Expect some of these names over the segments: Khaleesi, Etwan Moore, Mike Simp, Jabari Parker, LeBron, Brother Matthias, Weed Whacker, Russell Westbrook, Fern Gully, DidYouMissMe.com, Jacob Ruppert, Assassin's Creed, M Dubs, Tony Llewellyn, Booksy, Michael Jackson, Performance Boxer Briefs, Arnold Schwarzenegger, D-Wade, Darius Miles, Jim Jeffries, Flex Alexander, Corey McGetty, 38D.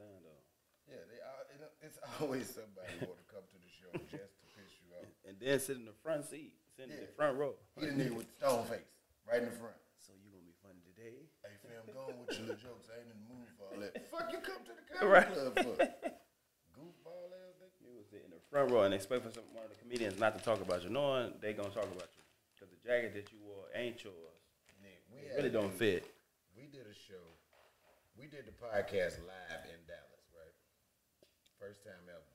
time, though. Yeah, they all, it's always somebody who want to come to the show just to piss you off. And then sit in the front seat, in the front row. He the nigga with the stone face, right in the front. So you gonna be funny today? Hey fam, going with your little jokes. I ain't in the mood for all that. Fuck you come to the comedy club for? Goofball ass nigga. You was in the front row and expect for one of the comedians not to talk about you, knowing they gonna talk about you because the jacket that you wore ain't yours. Nigga, we really don't fit. We did a show. We did the podcast live in Dallas, right? First time ever.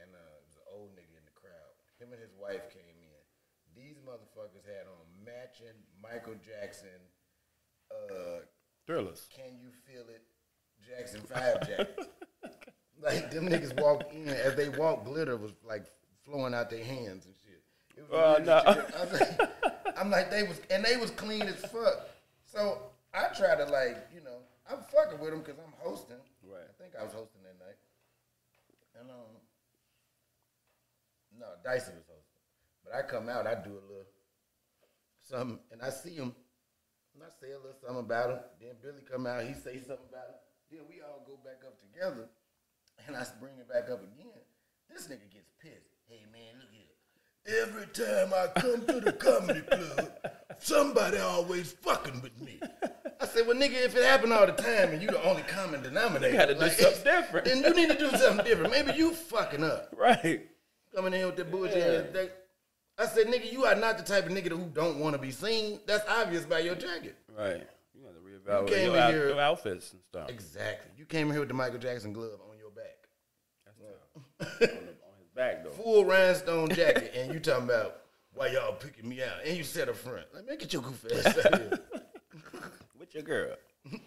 And it was an old nigga in the crowd. Him and his wife came in. These motherfuckers had on matching Michael Jackson Thrillers. Can You Feel It? Jackson 5 jackets. Like, them niggas walked in. As they walked, glitter was, like, flowing out their hands and shit. It was I'm like, they was, and they was clean as fuck. So I try to, like, you know, I'm fucking with them because I'm hosting. Right. I think I was hosting that night. And, no, Dyson was hosting. But I come out, I do a little something, and I see him, and I say a little something about him. Then Billy come out, he say something about him. Then we all go back up together, and I bring it back up again. This nigga gets pissed. Hey, man, look here. Every time I come to the comedy club, somebody always fucking with me. I said, well, nigga, if it happened all the time and you the only common denominator, you gotta do something different. Then you need to do something different. Maybe you fucking up. Right. Coming in with that bullshit. Yeah. I said, nigga, you are not the type of nigga who don't want to be seen. That's obvious by your jacket. Right. You got to reevaluate your outfits and stuff. Exactly. You came in here with the Michael Jackson glove on your back. That's right. On his back, though. Full rhinestone jacket, and you talking about why y'all picking me out. And you set up front. Like, man, get your goofy ass out here. With your girl.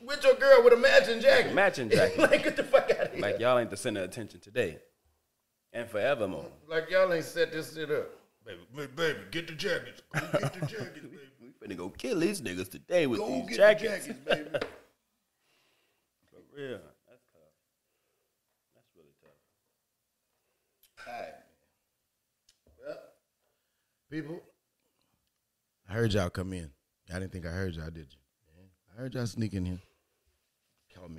With your girl with a matching jacket. Matching jacket. Like, get the fuck out of here. Like, y'all ain't the center of attention today. And forevermore. Like, y'all ain't set this shit up. Baby, get the jackets. Go get the jackets, baby. We finna go kill these niggas today with these jackets. Go get the jackets, baby. For real. That's tough. That's really tough. All right. Well, people, I heard y'all come in. I didn't think I heard y'all, did you? Yeah. I heard y'all sneak in here. Called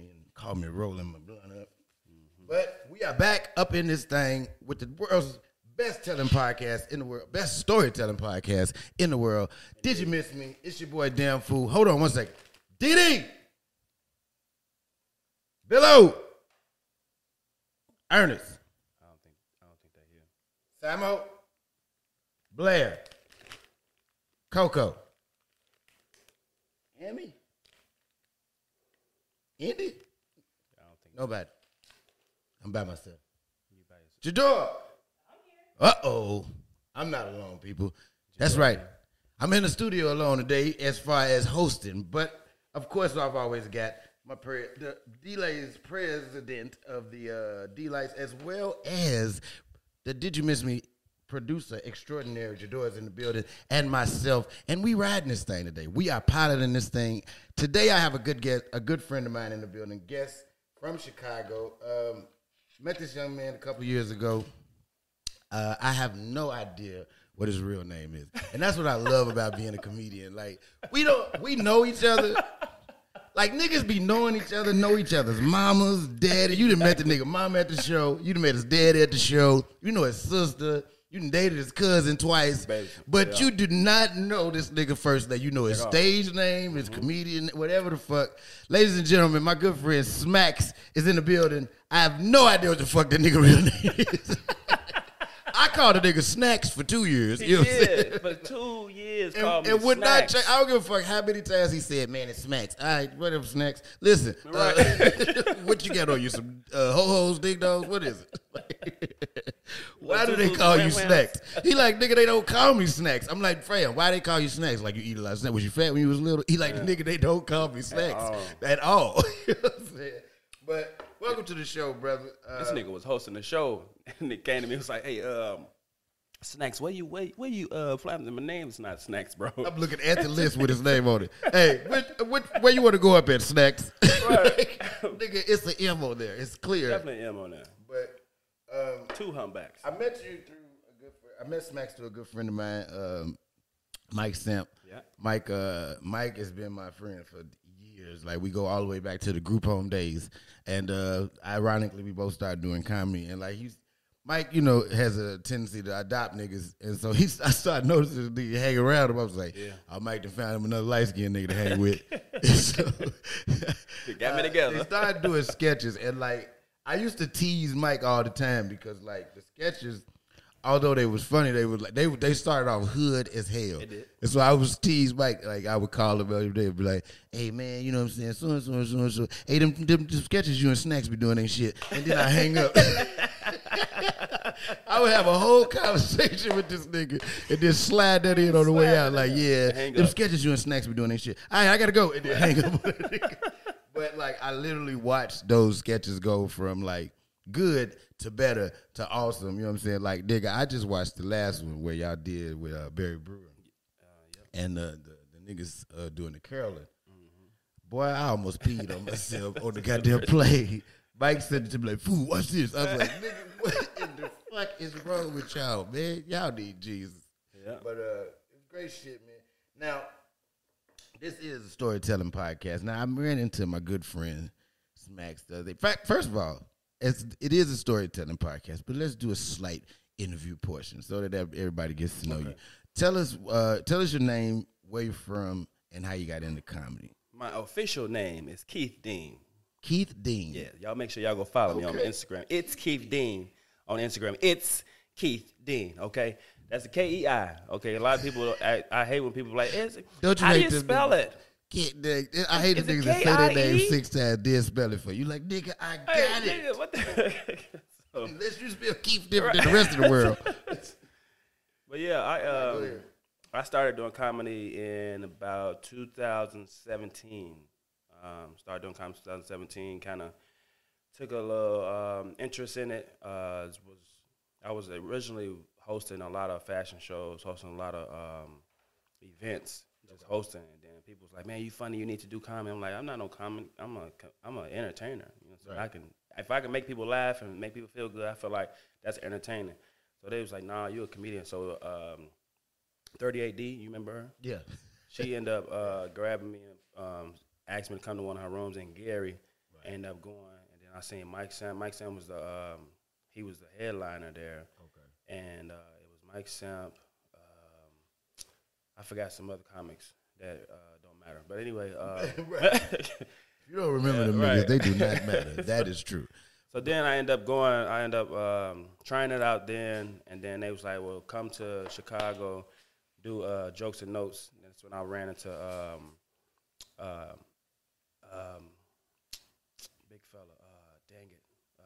me rolling my blunt up. Mm-hmm. But we are back up in this thing with the world's best telling podcast in the world. Best storytelling podcast in the world. Did you miss me? It's your boy, Damn Fool. Hold on one second. DD. Billo. Ernest. I don't think they're here. Samo. Blair. Coco. Emmy. Indy. I don't think nobody. I'm by myself. You by yourself. Jador. Uh-oh. I'm not alone, people. That's right. I'm in the studio alone today as far as hosting. But, of course, I've always got my the D-Lay's president of the D-Lights, as well as the Did You Miss Me producer extraordinaire, Jador's in the building, and myself. And we riding this thing today. We are piloting this thing. Today I have a good guest, a good friend of mine in the building, guest from Chicago. Met this young man a couple years ago. I have no idea what his real name is. And that's what I love about being a comedian. Like, we know each other. Like, niggas be knowing each other, know each other's mamas, daddy. You done met the nigga mama at the show. You done met his daddy at the show. You know his sister. You done dated his cousin twice. Baby, but you do not know this nigga first name. You know his stage name, his comedian, whatever the fuck. Ladies and gentlemen, my good friend Smacks is in the building. I have no idea what the fuck that nigga real name is. I called a nigga Snacks for 2 years. He did, for 2 years. And would Snacks. Not. I don't give a fuck how many times he said, "Man, it's Smacks." All right, whatever, Snacks. Listen, right. What you got on you? Some ho-hos, ding-dongs? What is it? Why do they call you Snacks? He like, nigga, they don't call me Snacks. I'm like, fam, why they call you Snacks? Like, you eat a lot of snacks. Was you fat when you was little? He like, nigga, they don't call me Snacks at all. You know what I'm saying? But welcome to the show, brother. This nigga was hosting the show, and it came to me. It was like, "Hey, Snacks, where you flying? My name's not Snacks, bro." I'm looking at the list with his name on it. Hey, where you want to go up at, Snacks? Right. Like, nigga, it's an M on there. It's clear. Definitely an M on there. But two humpbacks. I met you through a good friend. I met Snacks through a good friend of mine, Mike Simp. Yeah. Mike has been my friend for years. years. Like, we go all the way back to the group home days. And ironically, we both started doing comedy. And, like, Mike, you know, has a tendency to adopt niggas. And so I started noticing the nigga hang around him. I was like, yeah. I might have found him another light-skinned nigga to hang with. So, they got me together. They started doing sketches. And, like, I used to tease Mike all the time because, like, the sketches, although they was funny, they were like they started off hood as hell. They did. And so I was teased Mike. Like, I would call him every day and be like, hey, man, you know what I'm saying? So. Hey, them sketches you and Snacks be doing ain't shit. And then I hang up. I would have a whole conversation with this nigga and then slide that in on the way out. Like, yeah, them sketches you and Snacks be doing ain't shit. All right, I got to go. And then hang up on that nigga. But, like, I literally watched those sketches go from, like, good to better to awesome. You know what I'm saying? Like, nigga, I just watched the last one where y'all did with Barry Brewer. Yep. And the niggas doing the curling. Mm-hmm. Boy, I almost peed on myself on the goddamn play. Mike said it to me like, fool, watch this. I was like, nigga, what in the fuck is wrong with y'all, man? Y'all need Jesus. Yep. But it's great shit, man. Now, this is a storytelling podcast. Now, I ran into my good friend, Smacks, the other day. First of all, it is a storytelling podcast, but let's do a slight interview portion so that everybody gets to know you. Tell us your name, where you're from, and how you got into comedy. My official name is Keith Dean. Keith Dean. Yeah, y'all make sure y'all go follow me on Instagram. It's Keith Dean on Instagram. It's Keith Dean, okay? That's a K-E-I, okay? A lot of people, I hate when people are like, how do you spell it? I hate the niggas that say their name 6 times, then spell it for you. Like, nigga, I got it. Nigga, what the heck? Unless you spell Keith different than the rest of the world. But yeah, I started doing comedy in about 2017. Started doing comedy in 2017. Kind of took a little interest in it. I was originally hosting a lot of fashion shows, hosting a lot of events. Just hosting, and then people's like, "Man, you funny. You need to do comedy." I'm like, "I'm not no comedy. I'm an entertainer. You know, so right. If I can make people laugh and make people feel good, I feel like that's entertaining." So they was like, "Nah, you're a comedian." So 38D, you remember her? Yeah. She ended up grabbing me and asked me to come to one of her rooms, and Gary ended up going, and then I seen Mike Simp. Mike Simp was he was the headliner there, and it was Mike Simp. I forgot some other comics that don't matter. But anyway. You don't remember them niggas. Right. They do not matter. That is true. So then I end up trying it out then. And then they was like, well, come to Chicago, do jokes and notes. And that's when I ran into big fella. Dang it.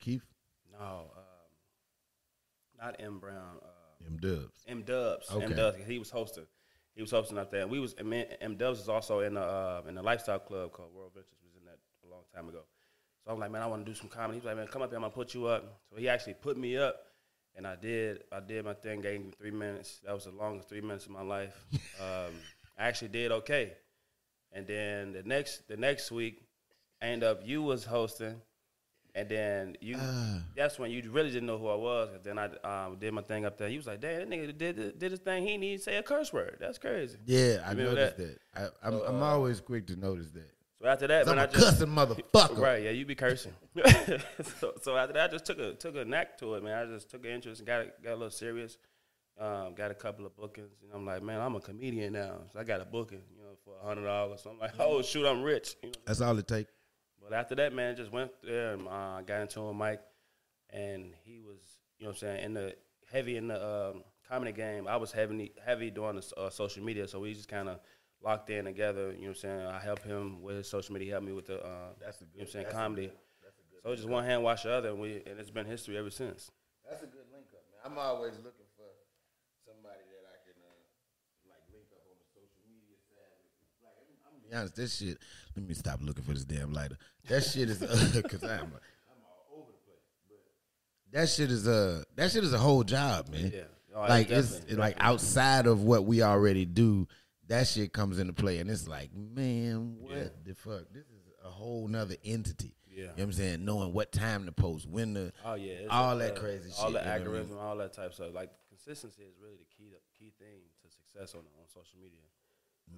Keith? No. Not M. Brown. M Dubs. M Dubs. Okay. M Dubs. He was hosting. He was hosting up there. And M Dubs is also in a lifestyle club called World Ventures. He was in that a long time ago. So I'm like, man, I want to do some comedy. He's like, man, come up here. I'm gonna put you up. So he actually put me up, and I did my thing. Gave him 3 minutes. That was the longest 3 minutes of my life. I actually did okay. And then the next week, I ended up you was hosting. And then that's when you really didn't know who I was. And then I did my thing up there. He was like, damn, that nigga did his thing. He didn't even say a curse word. That's crazy. Yeah, I noticed that. I'm always quick to notice that. So after that, I'm a cussing motherfucker. Right, yeah, you be cursing. so after that, I just took a knack to it, man. I just took an interest and got a little serious. Got a couple of bookings. And I'm like, man, I'm a comedian now. So I got a booking, you know, for $100. So I'm like, oh, shoot, I'm rich. You know, that's all it takes. But after that, man, just went there and got into a mic, and he was, you know what I'm saying, heavy in the comedy game. I was heavy doing the social media, so we just kind of locked in together, you know what I'm saying. I helped him with his social media, he helped me with the comedy. So it's just one hand wash the other, and it's been history ever since. That's a good link up, man. I'm always looking for somebody that I can link up on the social media side. Like, I'm gonna be honest, this shit. Let me stop looking for this damn lighter. That shit is because I'm all over the place. But that shit is a whole job, man. Yeah, it's outside of what we already do. That shit comes into play, and it's like, man, what the fuck? This is a whole nother entity. Yeah, you know what I'm saying, knowing what time to post, when to, all that crazy shit, all the algorithm, you know what I mean? All that type of stuff. Like, consistency is really the key thing to success on social media.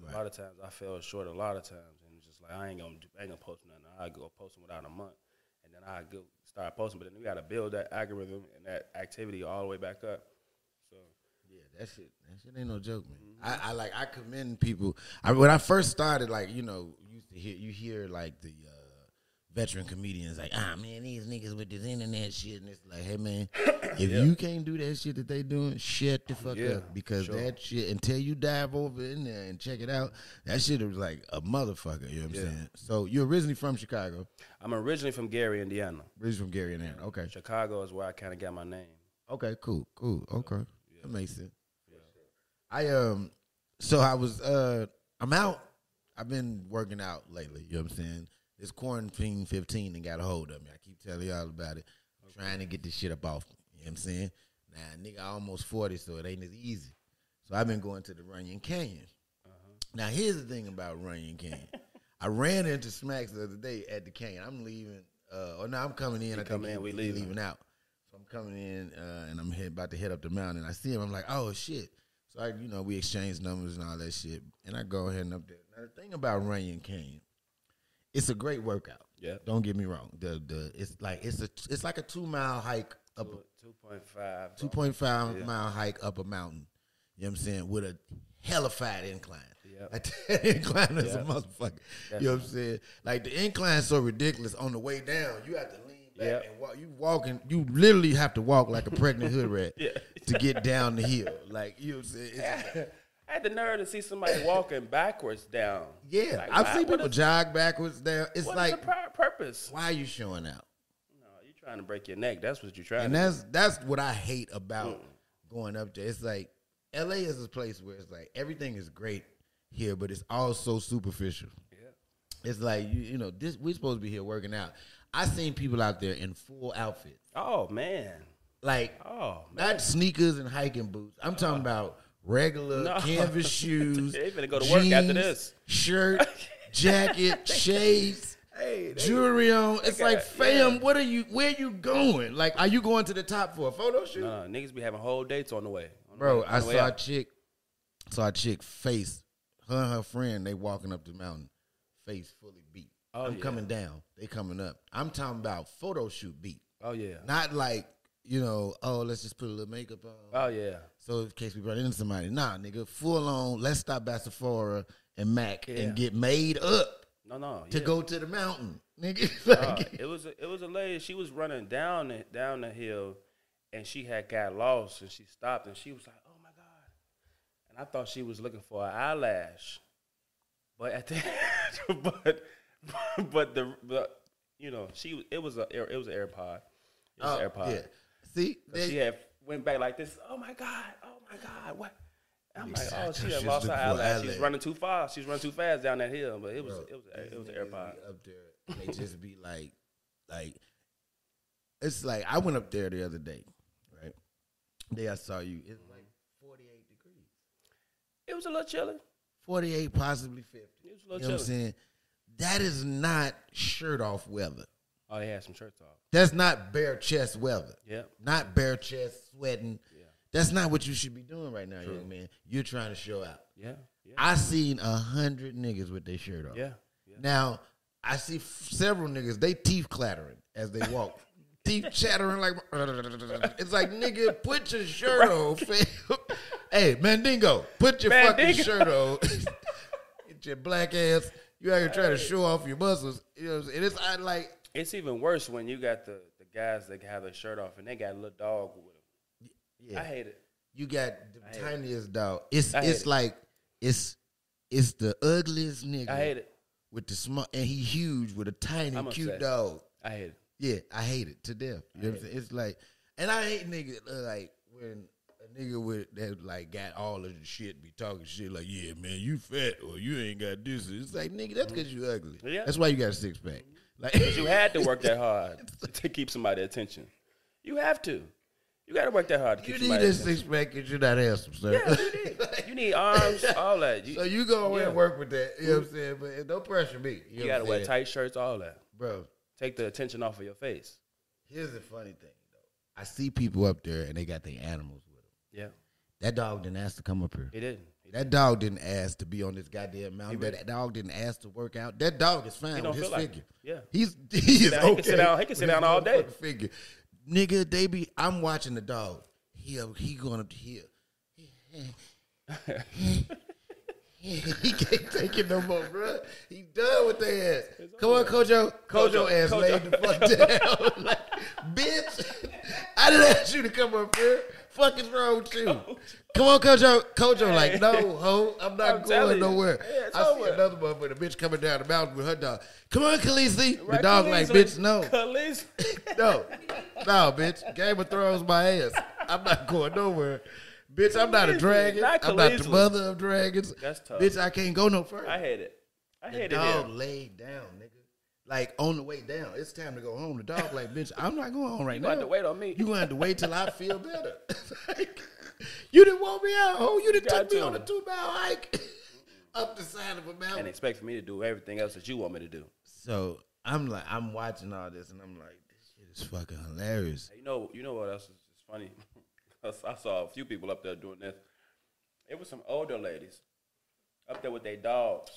Right. A lot of times I fell short. A lot of times, and it's just like I ain't gonna post nothing. I go posting without a month, and then I go start posting. But then we gotta build that algorithm and that activity all the way back up. So yeah, that shit ain't no joke, man. Mm-hmm. I commend people. When I first started, like you hear like the veteran comedians like, man, these niggas with this internet shit, and it's like, hey man, if you can't do that shit that they doing, shut the fuck up, because that shit, until you dive over in there and check it out, that shit was like a motherfucker, you know what I'm saying? So you're originally from Chicago? I'm originally from Gary, Indiana. Okay. Chicago is where I kind of got my name. Okay, cool, okay. Yeah. That makes sense. Yeah. I've been working out lately, you know what I'm saying? This quarantine 15 and got a hold of me. I keep telling y'all about it. I'm trying to get this shit up off me. You know what I'm saying? Now, nigga, I'm almost 40, so it ain't as easy. So I've been going to the Runyon Canyon. Now, here's the thing about Runyon Canyon. I ran into Smacks the other day at the canyon. I'm leaving. I'm coming in. We're leaving out. So I'm coming in, and I'm about to head up the mountain. I see him. I'm like, oh, shit. So, we exchange numbers and all that shit. And I go ahead and up there. Now, the thing about Runyon Canyon, it's a great workout. Yeah. Don't get me wrong. It's like a 2 mile hike up 2.5 mile hike up a mountain. You know what I'm saying? With a hellified incline. Yep. Like the incline is a motherfucker. That's you know what I'm saying? Like the incline's so ridiculous. On the way down, you have to lean back and walk. You literally have to walk like a pregnant hood rat to get down the hill. Like you know what I'm saying? It's like, I had the nerve to see somebody walking backwards down. Yeah, like, I've seen people jog backwards down. It's what like, what's the purpose? Why are you showing out? No, you're trying to break your neck. That's what you're trying to do. And that's what I hate about going up there. It's like, L.A. is a place where it's like, everything is great here, but it's all so superficial. Yeah. It's like, we're supposed to be here working out. I seen people out there in full outfits. Oh, man. Like, not sneakers and hiking boots. I'm talking about regular canvas shoes, they finna go to work after this. Shirt, jacket, shades, jewelry on. It's like, fam, what are you? Where you going? Like, are you going to the top for a photo shoot? Nah, niggas be having whole dates on the way. I saw a chick face, her and her friend, they walking up the mountain, face fully beat. Oh, I'm coming down, they coming up. I'm talking about photo shoot beat. Oh, yeah. Not like, let's just put a little makeup on. Oh, yeah. So in case we run into somebody, nah, nigga, full on, let's stop by Sephora and Mac and get made up to go to the mountain, nigga. Like, it was a lady, she was running down the hill, and she had got lost, and she stopped, and she was like, oh, my God. And I thought she was looking for an eyelash. But at the end, it was an AirPod. It was an AirPod. Yeah. See, she had went back like this. Oh my God, what? I'm exactly. Like, she had lost her eyelash. She's running too far. She's running too fast down that hill. But it was an AirPod up there. They just be like, it's like I went up there the other day, right? Day I saw you. It's like 48 degrees. It was a little chilly. 48, possibly 50. It was a little chilly. You know what I'm saying? That is not shirt off weather. Oh, they had some shirts off. That's not bare chest weather. Yeah. Not bare chest sweating. Yeah. That's not what you should be doing right now, young man. You're trying to show out. Yeah. I seen 100 niggas with their shirt off. Yeah. Now, I see several niggas, they teeth clattering as they walk. Teeth chattering like, it's like, nigga, put your shirt on, fam. Hey, Mandingo, put your fucking shirt on. Get your black ass. You out here trying to show off your muscles. You know what I'm saying? And it's like, it's even worse when you got the guys that have their shirt off and they got a little dog with them. Yeah. I hate it. You got the tiniest dog. It's the ugliest nigga. I hate it. With the small, and he huge with a tiny, cute dog. I hate it. Yeah, I hate it to death. You know what I'm saying? It's like, and I hate niggas like when a nigga that like got all of the shit be talking shit like, yeah, man, you fat or you ain't got this. It's like, nigga, that's because you ugly. Yeah. That's why you got a six pack. Like, because you had to work that hard to keep somebody's attention. You have to. You got to work that hard to keep somebody's attention. You need a six-pack because you're not handsome, sir. Yeah, you need arms, all that. So you go away and work with that. You know what I'm saying? But don't pressure me. You got to wear tight shirts, all that. Bro. Take the attention off of your face. Here's the funny thing, though. I see people up there, and they got their animals with them. Yeah. That dog didn't ask to come up here. He didn't. That dog didn't ask to be on this goddamn mountain. Really? That dog didn't ask to work out. That dog is fine with his figure. Yeah, he is okay. He can sit down. He can sit down all day. Figure, nigga, they be. I'm watching the dog. He going up here. He can't take it no more, bro. He done with their ass. Come on, Kojo. Kojo ass laid the fuck down. Like, bitch, I didn't ask you to come up here. Fuck is wrong with you? Come on, Kojo. Kojo, hey. Like, no, ho. I'm going nowhere. Yeah, I see another motherfucker, a bitch coming down the mountain with her dog. Come on, Khaleesi. Right, the dog Khaleesi, like, bitch, no. Khaleesi? No. No, bitch. Game of Thrones my ass. I'm not going nowhere. Bitch, I'm not a dragon. I'm not the mother of dragons. That's tough. Bitch, I can't go no further. I had it. The dog laid down, nigga. Like, on the way down. It's time to go home. The dog like, bitch, I'm not going home right now. You going to have to wait on me. You going to have to wait till I feel better. Like, you didn't want me out, ho. You didn't took me on a 2-mile hike up the side of a mountain. And expect for me to do everything else that you want me to do. So, I'm like, I'm watching all this, and I'm like, this shit is fucking hilarious. You know what else is just funny? I saw a few people up there doing this. It was some older ladies up there with their dogs,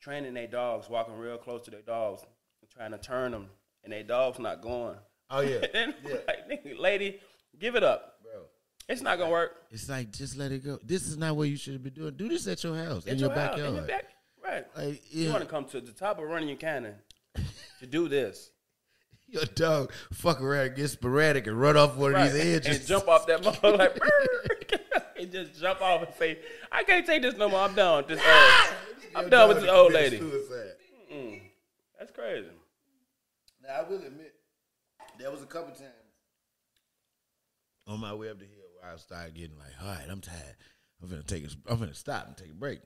training their dogs, walking real close to their dogs, and trying to turn them, and their dog's not going. Oh, yeah. And yeah. Like, nigga, lady, give it up. Bro. It's not going to work. It's like, just let it go. This is not what you should be doing. Do this at your house, in your backyard. In your back, right. Like, yeah. You want to come to the top of Runyon Canyon to do this. Your dog fuck around, get sporadic, and run off one of these edges. And jump off that motherfucker like, and just jump off and say, I can't take this no more. I'm done with this old lady. Mm-mm. That's crazy. Now, I will admit, there was a couple times on my way up the hill where I started getting like, all right, I'm tired. I'm finna stop and take a break.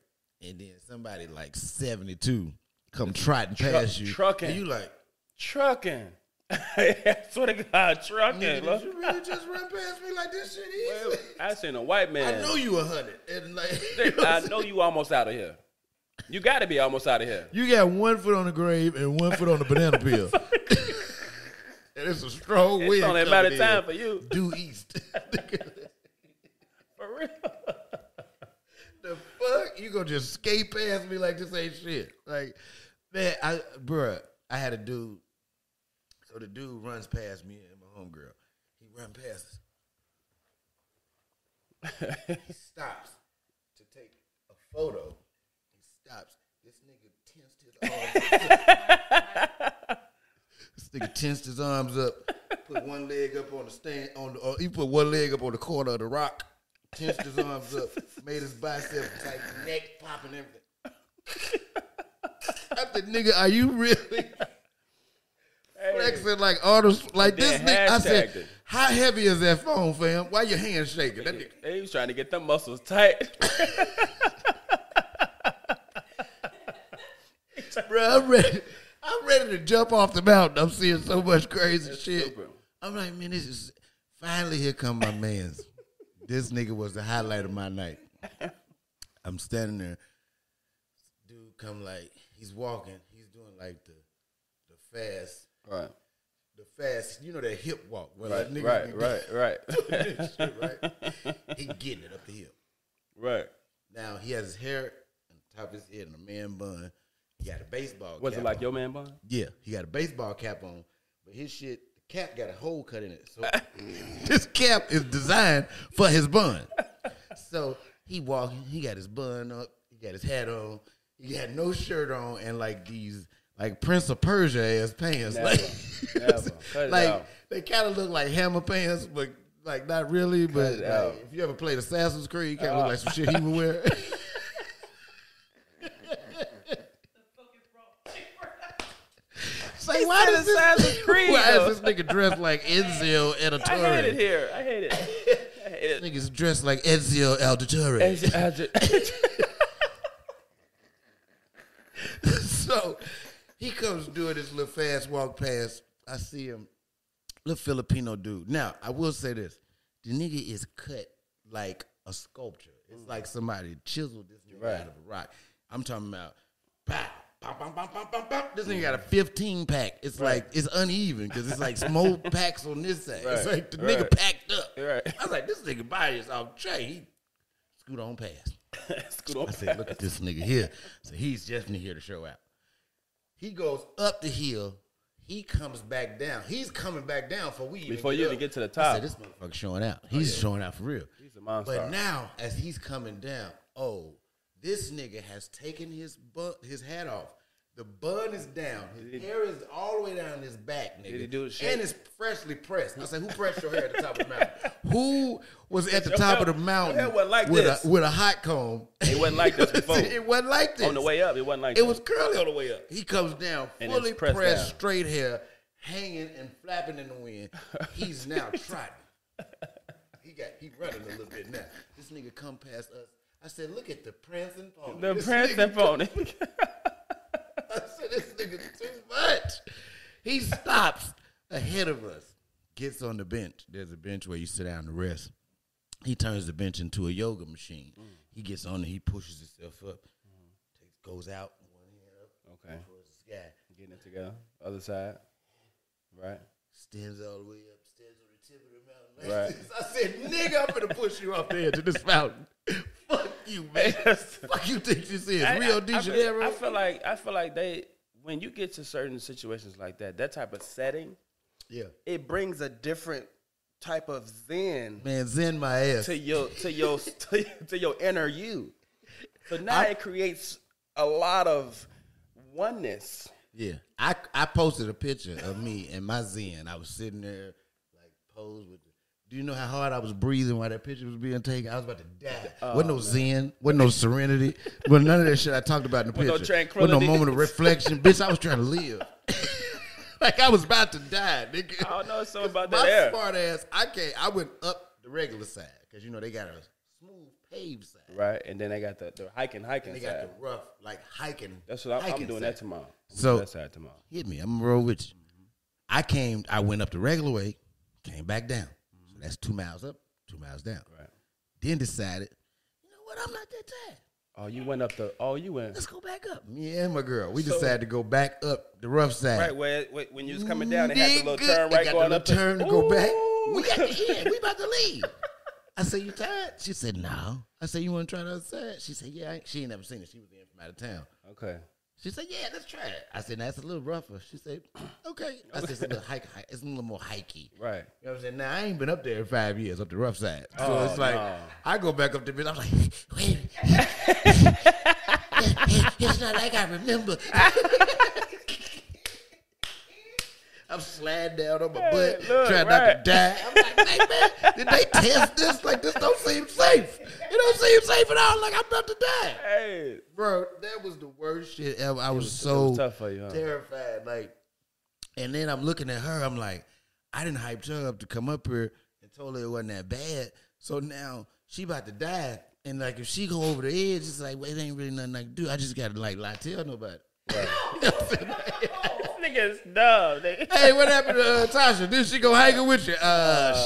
And then somebody like 72 come trotting past you. Trucking. And you like, trucking. I swear to God, trucking. Man, did you really just run past me like this shit easy? Well, I seen a white man. I know you 100. And like, you know I know you almost out of here. You got to be almost out of here. You got 1 foot on the grave and 1 foot on the banana peel. And it's a strong wind. It's only about a time for you. Due east. For real. The fuck? You going to just skate past me like this ain't shit. Like, man, bruh. I had a dude, so the dude runs past me and my homegirl. He runs past us. He stops to take a photo. He stops. This nigga tensed his arms up. Put one leg up on the stand. He put one leg up on the corner of the rock. Tensed his arms up. Made his bicep tight, neck popping everything. I said, nigga, are you really flexing like artists? Like this nigga, I said, how heavy is that phone, fam? Why your hands shaking? That nigga. He was trying to get them muscles tight. Bro, I'm ready to jump off the mountain. I'm seeing so much crazy shit. Stupid. I'm like, man, this is finally here come my mans. This nigga was the highlight of my night. I'm standing there. Dude come like, he's walking. He's doing like the fast, right? The fast, you know that hip walk, right? Like right. He getting it up the hill, right? Now he has his hair on the top of his head and a man bun. He got a baseball cap. Was it like your man bun? Yeah, he got a baseball cap on, but his shit, the cap got a hole cut in it. So this cap is designed for his bun. So he walking. He got his bun up. He got his hat on. He had no shirt on and like these like Prince of Persia ass pants. Never, like never. Like they kind of look like hammer pants, but like not really. But if you ever played Assassin's Creed, you kind of look like some shit he would wear. It's like, why does Assassin's Creed? Why is this nigga dressed like Ezio Altieri? I hate it here. I hate it. Niggas dressed like Ezio Altieri. So he comes doing this little fast walk past. I see him, little Filipino dude. Now, I will say this. The nigga is cut like a sculpture. It's like somebody chiseled this nigga out of a rock. I'm talking about, pop. This nigga got a 15-pack. It's like, it's uneven because it's like small packs on this side. It's like the nigga packed up. I was like, this nigga body is off track. He scoot on past. Scoot on past. I said, look at this nigga here. So he's definitely here to show out. He goes up the hill. He comes back down. He's coming back down for we. Before you even get to the top. I said, this motherfucker's showing out. He's showing out for real. He's a monster. But now, as he's coming down, oh, this nigga has taken his hat off. The bun is down. His hair is all the way down his back, nigga. Did he do his shit? And it's freshly pressed. I said, who pressed your hair at the top of the mountain? Who was at the top of the mountain with a hot comb? It wasn't like this before. It wasn't like this. On the way up, it wasn't like this. It was curly on the way up. He comes down, fully pressed, straight hair, hanging and flapping in the wind. He's now trotting. He running a little bit now. This nigga come past us. I said, look at the prancing pony. The prancing pony. I said, this nigga's too much. He stops ahead of us, gets on the bench. There's a bench where you sit down to rest. He turns the bench into a yoga machine. Mm. He gets on it. He pushes himself up, goes out, one hand up, towards the sky. Getting it together. Other side. Right. Stems all the way up. Stems on the tip of the mountain. Right. I said, nigga, I'm going to push you off the edge of this mountain. Fuck you, man. Fuck you think this is Rio de Janeiro? I feel like they, when you get to certain situations like that, that type of setting, yeah, it brings a different type of zen. Man, zen my ass to your to your inner you. So now it creates a lot of oneness. Yeah, I posted a picture of me and my zen. I was sitting there like posed with. Do you know how hard I was breathing while that picture was being taken? I was about to die. Oh, wasn't no zen. Wasn't no serenity. Wasn't none of that shit I talked about in the picture. No wasn't no moment of reflection. Bitch, I was trying to live. Like I was about to die, nigga. I don't know something about that air. My smart ass, I went up the regular side. Because, you know, they got a smooth paved side. Right, and then they got the hiking side. They got the rough, like, hiking. That's what I'm doing that tomorrow. So, that side tomorrow. Hit me. I'm going to roll with you. I went up the regular way, came back down. That's 2 miles up, 2 miles down. Right. Then decided, you know what? I'm not that tired. Oh, you went up the. Oh, you went. Let's go back up. Yeah, my girl. We decided to go back up the rough side. Right when you was coming down, they had the little turn right going up. Turn to go back. We got the end. We about to leave. I said, you tired? She said, no. I said, you want to try the other side? She said, yeah. She ain't never seen it. She was in from out of town. Okay. She said, yeah, let's try it. I said, that's a little rougher. She said, okay. I said, it's a little hike. It's a little more hikey. Right. You know what I'm saying? Now, I ain't been up there in 5 years, up the rough side. So it's like, no. I go back up to bed. I'm like, wait. It's not like I remember. I'm sliding down on my butt, trying not to die. I'm like, hey, man, did they test this? Like, this don't seem safe. It don't seem safe at all. Like, I'm about to die. Hey. Bro, that was the worst shit ever. It was so tough for you, huh? Terrified. Like, and then I'm looking at her. I'm like, I didn't hype her up to come up here and told her it wasn't that bad. So now she about to die. And, like, if she go over the edge, it's like, well, it ain't really nothing I can do. I just got to, like, tell nobody. Right. This nigga's dumb. Hey, what happened to Tasha? Did she go hanging with you?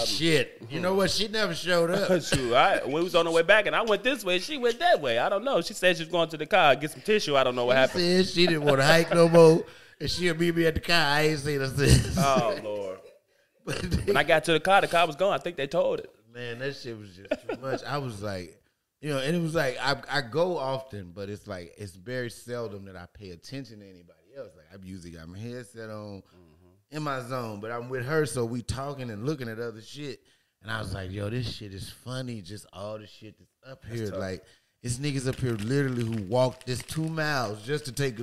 Shit. You know what? She never showed up. Shoot, we was on the way back, and I went this way. She went that way. I don't know. She said she was going to the car, get some tissue. I don't know what happened. She said she didn't want to hike no more, and she'll meet me at the car. I ain't seen her since. Oh, Lord. When I got to the car was gone. I think they told it. Man, that shit was just too much. I was like, you know, and it was like, I go often, but it's like, it's very seldom that I pay attention to anybody. Like I'm usually got my headset on in my zone, but I'm with her, so we talking and looking at other shit. And I was like, yo, this shit is funny, just all the shit that's up here. Like, it's niggas up here literally who walked this 2 miles just to take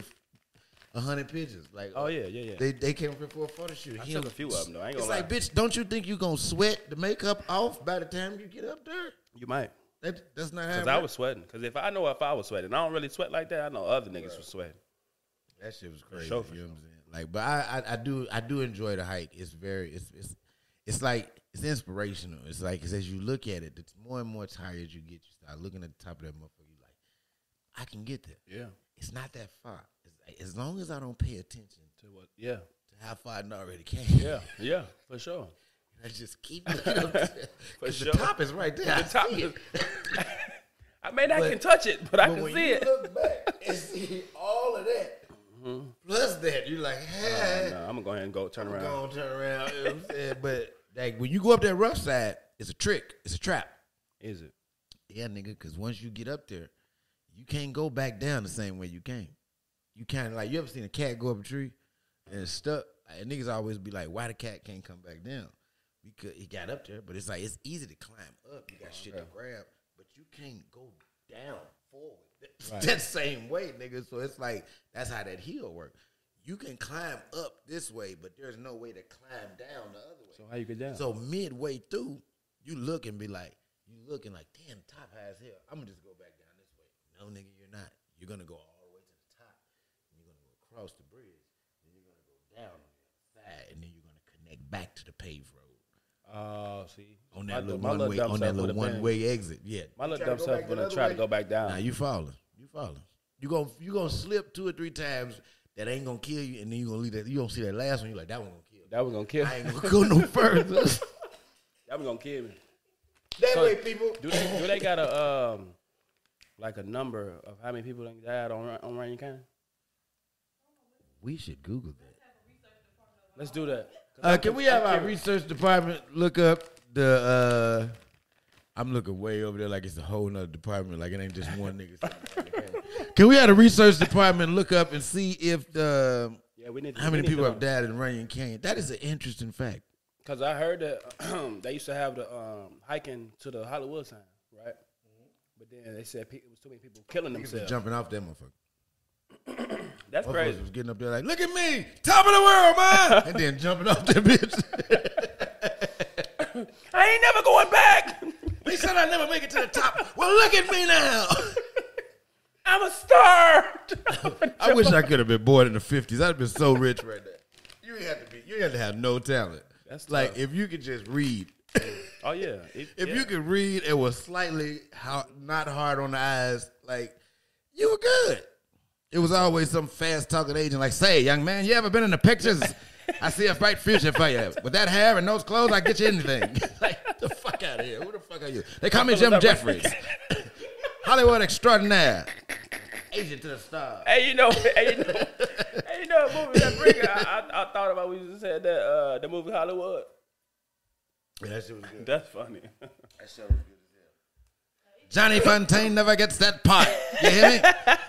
100 pictures. Like, oh, yeah. They came up here for a photo shoot. I took a few of them, though. I ain't gonna lie. Like, bitch, don't you think you gonna sweat the makeup off by the time you get up there? You might. That's not happening. Because I was sweating. Because if I was sweating, I don't really sweat like that. I know other niggas were sweating. That shit was crazy. Sure, you know what I'm saying? Like, but I do enjoy the hike. It's very it's like it's inspirational. It's like as you look at it, the more and more tired you get, you start looking at the top of that motherfucker. You like, I can get there. Yeah, it's not that far. As long as I don't pay attention to what, to how far I already came. Yeah, for sure. And I just keep looking up there. For sure. The top is right there. The top is. I mean, I can touch it, but I can see it. Look back and see all of that. Plus that, you're like, hey. No, I'm going to go ahead and turn around. You know what I'm saying? But like, when you go up that rough side, it's a trick. It's a trap. Is it? Yeah, nigga, because once you get up there, you can't go back down the same way you came. You can't, like, you ever seen a cat go up a tree and it's stuck? And niggas always be like, why the cat can't come back down? Because he got up there, but it's like, it's easy to climb up. You got shit to grab, but you can't go down forward that same way, nigga. So it's like, that's how that hill works. You can climb up this way, but there's no way to climb down the other way. So how you get down? So midway through, you look and be like, damn, top high as hell. I'm going to just go back down this way. No, nigga, you're not. You're going to go all the way to the top. And you're going to go across the bridge. Then you're going to go down on the other side. And then you're going to connect back to the paved road. Oh, see. On that little one-way exit. Yeah. My little dumb self going to try to go back down. Nah, you falling. You gonna slip 2 or 3 times. That ain't going to kill you. And then you're going to leave that. You're going to see that last one. You're like, that one going to kill me. That was going to kill me. I ain't going to go no further. That was going to kill me. That so way, people. Do they got a like a number of how many people died on Runyon Canyon? We should Google that. Let's do that. Can we have our research department look up the? I'm looking way over there like it's a whole nother department. Like it ain't just one nigga. Can we have the research department look up and see if the how many people have died in Runyon Canyon? That is an interesting fact. Because I heard that they used to have the hiking to the Hollywood sign, right? Mm-hmm. But then they said it was too many people killing themselves. Jumping off that motherfucker. That's motherfucker crazy. Was getting up there like, look at me, top of the world, man. And then jumping off that bitch. I ain't never going back. They said I never make it to the top. Well, look at me now. I'm a star. I wish I could have been born in the 50s. I'd have been so rich right there. You didn't have to be. You didn't have to have no talent. That's like tough. If you could just read. Oh yeah. If you could read and was slightly not hard on the eyes, like you were good. It was always some fast talking agent like, say, young man, you ever been in the pictures? I see a bright future for you. With that hair and those clothes, I get you anything. Like, get the fuck out of here. Who the fuck are you? They call me Jim Jeffries. Hollywood extraordinaire. Agent to the stars. Hey, you know a movie that bring I thought about when you said that the movie Hollywood. Yeah, that shit was good. That's funny. That shit was good as hell. Johnny Fontaine never gets that pot. You hear me?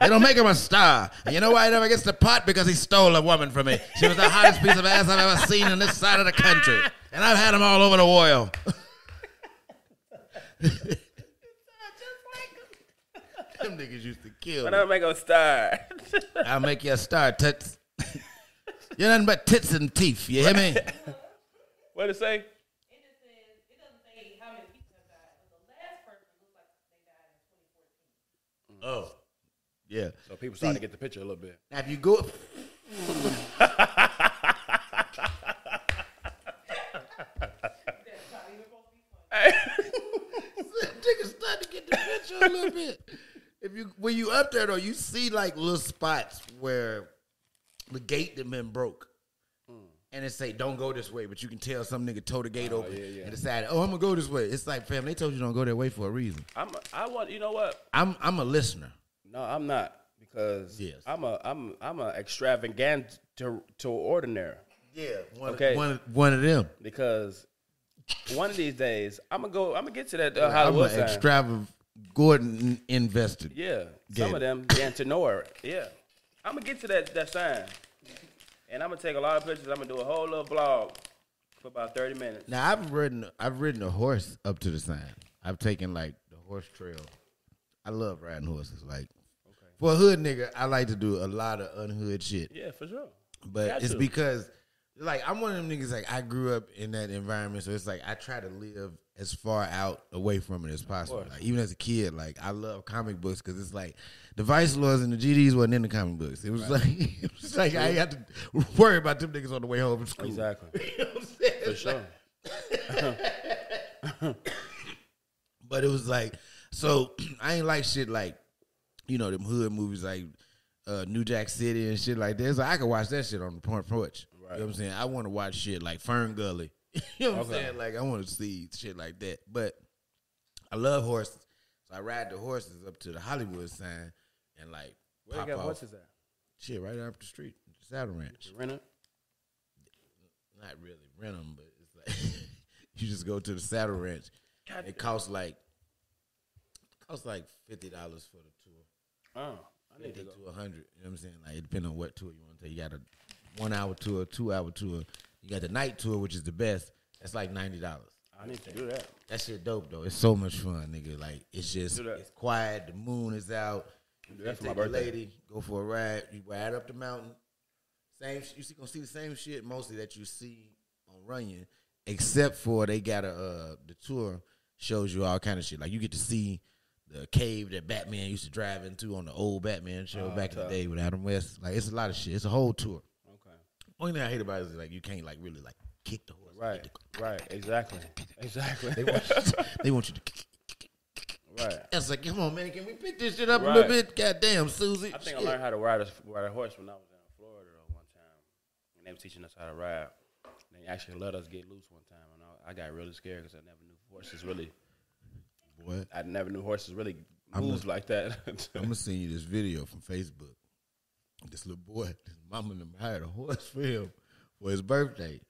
They don't make him a star. And you know why he never gets the pot? Because he stole a woman from me. She was the hottest piece of ass I've ever seen in this side of the country. And I've had him all over the world. Them niggas used to kill me. I'll make a star. I'll make you a star, tits. You're nothing but tits and teeth. You hear me? What did it say? It doesn't say how many people have died. But the last person looks like they died in 2014. Oh. Yeah. So people starting to get the picture a little bit. Now if you go Hey. Niggas starting to get the picture a little bit. When you up there, though, you see, like, little spots where the gate that been broke. And it say, don't go this way. But you can tell some nigga tore the gate open and decided, oh, I'm going to go this way. It's like, fam, they told you don't go that way for a reason. You know what? I'm a listener. No, I'm not. Because I'm a extravagant to ordinary. Yeah. One of them. Because one of these days, I'm going to get to that Hollywood sign. I'm an extravagant. Gordon invested. Yeah. Some of them, Antonora. Yeah. I'm going to get to that sign. And I'm going to take a lot of pictures. I'm going to do a whole little vlog for about 30 minutes. Now, I've ridden a horse up to the sign. I've taken, like, the horse trail. I love riding horses. Like, for a hood nigga, I like to do a lot of unhood shit. Yeah, for sure. But it's because, like, I'm one of them niggas, like, I grew up in that environment. So it's like I try to live as far out away from it as possible. Like, even as a kid, like, I love comic books because it's like the Vice Lords and the GDs wasn't in the comic books. It was like I had to worry about them niggas on the way home from school. Exactly. You know what I'm saying? For sure. But it was like, so I ain't like shit like, you know, them hood movies like New Jack City and shit like that. So I could watch that shit on the front porch. Right. You know what I'm saying? I want to watch shit like Fern Gully. You know what I'm saying? Like, I want to see shit like that. But I love horses. So I ride the horses up to the Hollywood sign and, like, where you got horses at? Shit, right up the street. Saddle Ranch. Rent them? Not really rent them, but it's like you just go to the Saddle Ranch. It costs, like, I was like $50 for the tour. Oh, I need to go to 100. You know what I'm saying? Like, it depends on what tour you want to take. You got a 1 hour tour, 2 hour tour. You got the night tour, which is the best. That's like $90. I need to do that. That shit dope though. It's so much fun, nigga. Like, it's just it's quiet. The moon is out. That's my birthday. Lady, go for a ride. You ride up the mountain. Same. You see, gonna see the same shit mostly that you see on Runyon, except for they got a the tour shows you all kind of shit. Like, you get to see the cave that Batman used to drive into on the old Batman show back in the day with Adam West. Like, it's a lot of shit. It's a whole tour. Okay. Only thing I hate about it is like you can't like really like kick the horse. Right. Right. Exactly. Exactly. They want you to. Right. I was like, come on, man, can we pick this shit up a little bit? Goddamn, Susie. I think I learned how to ride a horse when I was down in Florida one time. And they were teaching us how to ride. And they actually let us get loose one time. And I got really scared because I never knew horses really. What? I never knew horses really moves like that. I'm going to send you this video from Facebook. This little boy, his mama hired a horse for him for his birthday.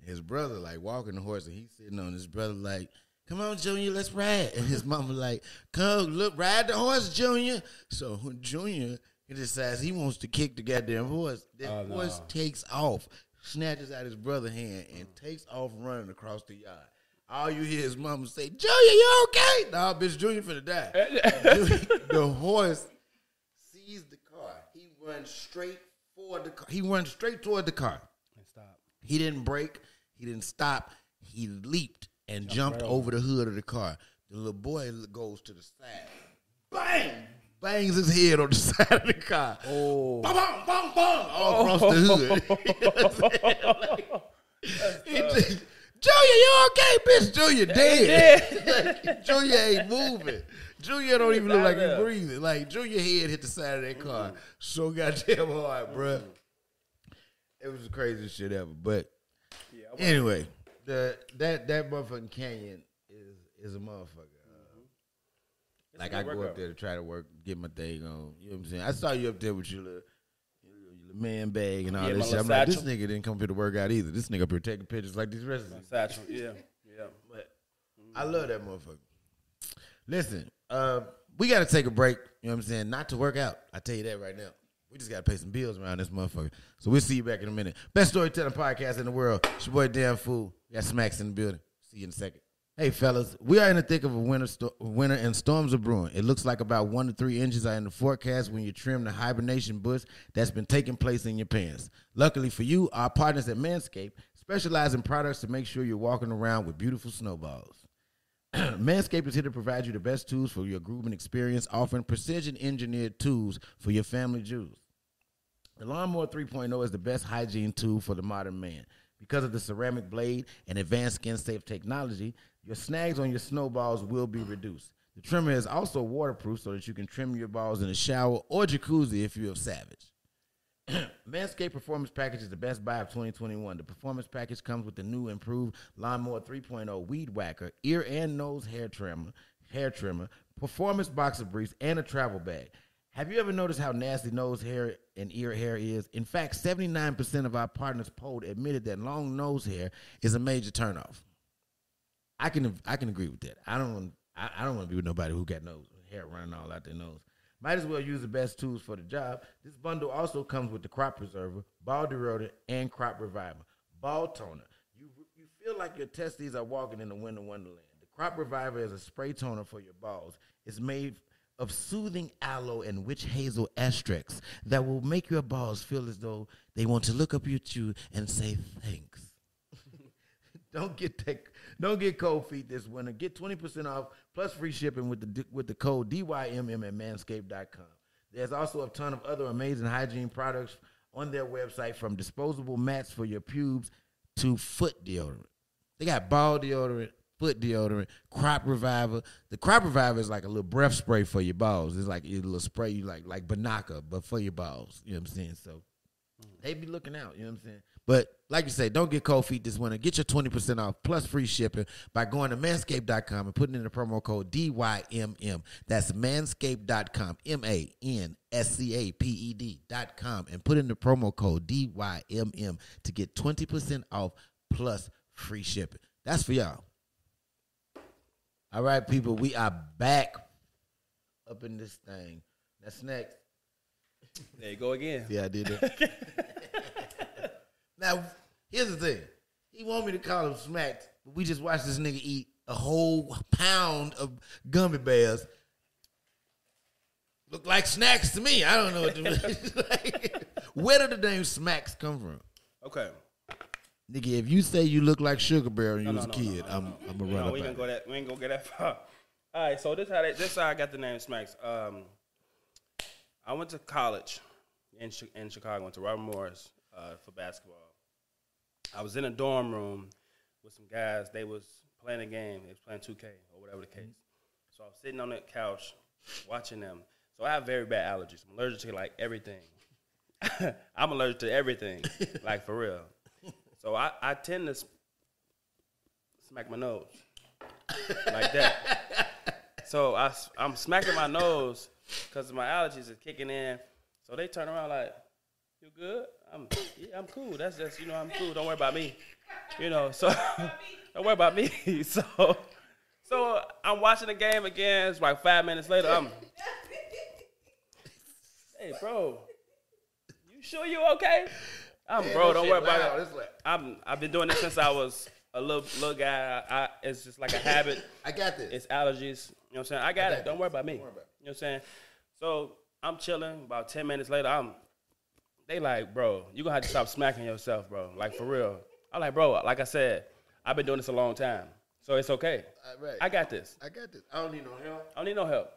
And his brother, like, walking the horse, and he's sitting on his brother, like, come on, Junior, let's ride. And his mama like, come, look, ride the horse, Junior. So Junior, he decides he wants to kick the goddamn horse. That horse takes off, snatches out his brother's hand, and takes off running across the yard. All you hear is mama say, Junior, you okay? Nah, bitch, Junior finna die. The horse sees the car. He runs straight for the car. He runs straight toward the car. And stop. He didn't brake. He didn't stop. He leaped. And jumped over the hood of the car. The little boy goes to the side. Bang! Bangs his head on the side of the car. Oh. Bang, bang, bang, bang. All across the hood. Like, Junior, you okay, bitch? Junior dead. Like, Junior ain't moving. Junior don't even look like he's breathing. Like, Junior head hit the side of that car. So goddamn hard, bruh. It was the craziest shit ever. But anyway. That motherfucking canyon is a motherfucker. Like, I go up there to try to work, get my thing on. You know what I'm saying? I saw you up there with your little man bag and all that shit. I'm like, this nigga didn't come here to work out either. This nigga up here taking pictures like these rest of them. Satchel, yeah. But I love that motherfucker. Listen, we got to take a break. You know what I'm saying? Not to work out. I tell you that right now. We just got to pay some bills around this motherfucker. So we'll see you back in a minute. Best storytelling podcast in the world. It's your boy, Damn Fool. We got Smacks in the building. See you in a second. Hey, fellas. We are in the thick of a winter and storms are brewing. It looks like about 1 to 3 inches are in the forecast when you trim the hibernation bush that's been taking place in your pants. Luckily for you, our partners at Manscaped specialize in products to make sure you're walking around with beautiful snowballs. Manscaped is here to provide you the best tools for your grooming experience, offering precision-engineered tools for your family jewels. The Lawnmower 3.0 is the best hygiene tool for the modern man. Because of the ceramic blade and advanced skin-safe technology, your snags on your snowballs will be reduced. The trimmer is also waterproof so that you can trim your balls in the shower or jacuzzi if you're savage. Manscaped Performance Package is the best buy of 2021. The Performance Package comes with the new improved Lawnmower 3.0 Weed Whacker, ear and nose hair trimmer, Performance Boxer Briefs, and a travel bag. Have you ever noticed how nasty nose hair and ear hair is? In fact, 79% of our partners polled admitted that long nose hair is a major turnoff. I can agree with that. I don't want to be with nobody who got nose hair running all out their nose. Might as well use the best tools for the job. This bundle also comes with the Crop Preserver, Ball Deodorant, and Crop Reviver, Ball Toner. You feel like your testes are walking in the winter wonderland. The Crop Reviver is a spray toner for your balls. It's made of soothing aloe and witch hazel extracts that will make your balls feel as though they want to look up at you and say thanks. Don't get cold feet this winter. Get 20% off plus free shipping with the code DYMM at manscaped.com. There's also a ton of other amazing hygiene products on their website, from disposable mats for your pubes to foot deodorant. They got ball deodorant, foot deodorant, Crop Reviver. The Crop Reviver is like a little breath spray for your balls. It's like a little spray you like Banaka, but for your balls. You know what I'm saying? So they be looking out. You know what I'm saying? But like you say, don't get cold feet this winter. Get your 20% off plus free shipping by going to manscaped.com and putting in the promo code DYMM. That's manscaped.com, manscaped.com, and put in the promo code DYMM to get 20% off plus free shipping. That's for y'all. All right, people, we are back. up in this thing. That's next. There you go again. Yeah, I did it. Now, here's the thing. He wanted me to call him Smacks, but we just watched this nigga eat a whole pound of gummy bears. Look like snacks to me. I don't know what to do. Like, where did the name Smacks come from? Okay. Nigga, if you say you look like Sugar Bear when you was a kid, I'm going to run up. We ain't going to get that far. All right, so this is how I got the name Smacks. I went to college in Chicago. I went to Robert Morris for basketball. I was in a dorm room with some guys. They was playing a game. They was playing 2K or whatever the case. So I was sitting on that couch watching them. So I have very bad allergies. I'm allergic to, like, everything. I'm allergic to everything, like, for real. So I tend to smack my nose like that. So I'm smacking my nose because my allergies is kicking in. So they turn around like, you good? I'm cool. That's just, you know, I'm cool. Don't worry about me. You know, so don't worry about me. So I'm watching the game again. It's like 5 minutes later. Hey, bro, you sure you okay? Bro, don't worry about it. I've been doing this since I was a little guy. It's just like a habit. I got this. It's allergies. You know what I'm saying? I got it. Don't worry about me. You know what I'm saying? So I'm chilling. About 10 minutes later, they like, bro, you're going to have to stop smacking yourself, bro. Like, for real. I'm like, bro, like I said, I've been doing this a long time. So it's okay. Right. I got this. I don't need no help.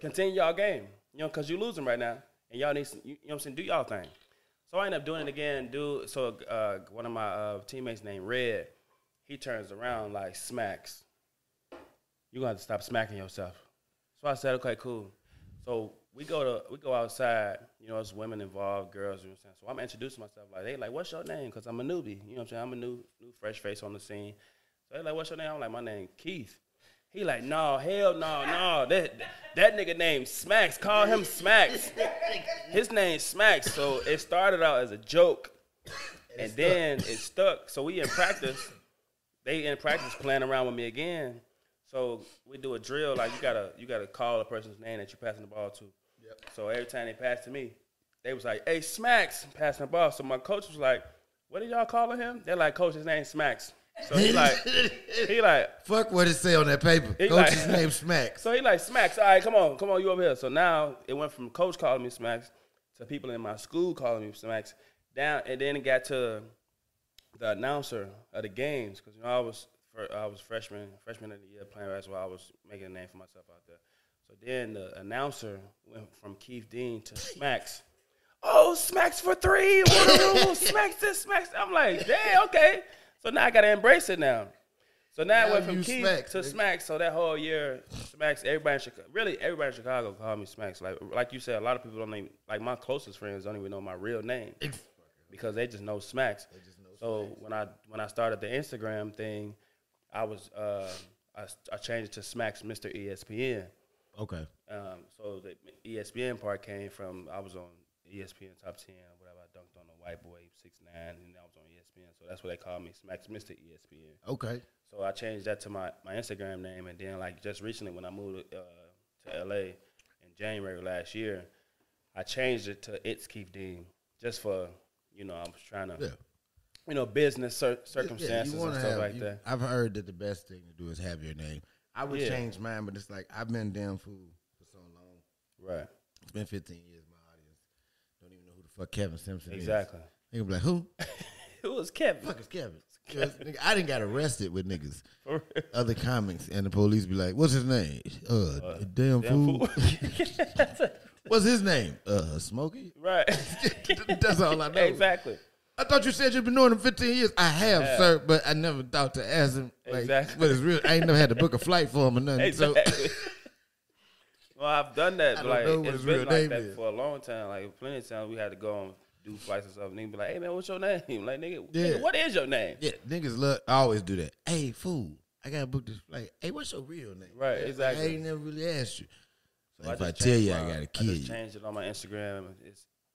Continue y'all game. You know, because you're losing right now, and y'all need some, you know what I'm saying, do y'all thing. So I end up doing it again, dude. So one of my teammates named Red, he turns around like, Smacks, you're going to have to stop smacking yourself. So I said, okay, cool. So we go outside, you know, there's women involved, girls, you know what I'm saying. So I'm introducing myself. Like, they like, what's your name? Because I'm a newbie, you know what I'm saying. I'm a new fresh face on the scene. So they like, what's your name? I'm like, my name Keith. He like, no, hell no, no. That nigga named Smacks. Call him Smacks. His name's Smacks. So it started out as a joke, and then it stuck. So we in practice. They in practice playing around with me again. So we do a drill. Like, you gotta call a person's name that you're passing the ball to. Yep. So every time they passed to me, they was like, hey, Smacks, I'm passing the ball. So my coach was like, what are y'all calling him? They're like, coach, his name's Smacks. So he like, fuck what it say on that paper. Coach's name Smacks. So he like, Smacks, all right, come on, you over here. So now it went from coach calling me Smacks to people in my school calling me Smacks. Down, and then it got to the announcer of the games, because, you know, I was freshman of the year playing basketball. I was making a name for myself out there. So then the announcer went from Keith Dean to Smacks. Oh, Smacks for three. What a rule. Smacks this, Smacks. I'm like, damn, okay. So now I got to embrace it now. So now I went from Keith to Smacks. So that whole year, Smacks, everybody in Chicago, really everybody in Chicago called me Smacks. Like you said, a lot of people don't even, like my closest friends don't even know my real name because they just know Smacks. When I started the Instagram thing, I changed it to Smacks Mr. ESPN. Okay. So the ESPN part came from, I was on ESPN Top 10, whatever. I dunked on the white boy, 6'9", and I was on ESPN. So that's what they called me, Smacks Mr. ESPN. Okay. So I changed that to my Instagram name, and then, like, just recently when I moved to L.A. in January last year, I changed it to It's Keith Dean just for, you know, I was trying to, you know, business circumstances and stuff like that. I've heard that the best thing to do is have your name. I would change mine, but it's like I've been Damn Fool for so long. Right. It's been 15 years. Fuck Kevin Simpson. Exactly. Nigga be like, who? Who was Kevin? Fuck is Kevin? Nigga, I didn't got arrested with niggas. For real. Other comics and the police be like, what's his name? Damn Fool. What's his name? Smokey. Right. That's all I know. Exactly. I thought you said you've been knowing him 15 years. I have, sir, but I never thought to ask him. Like, exactly. But it's real. I ain't never had to book a flight for him or nothing. Exactly. So. Well, I've done that. Like, it's been like that for a long time. Like, plenty of times we had to go and do flights and stuff. And they'd be like, hey, man, what's your name? Like, nigga, what is your name? Yeah, niggas love, I always do that. Hey, fool, I got to book this flight. Hey, what's your real name? Right, exactly. I ain't never really asked you. So if I tell you, I got to kill you. I just changed it on my Instagram.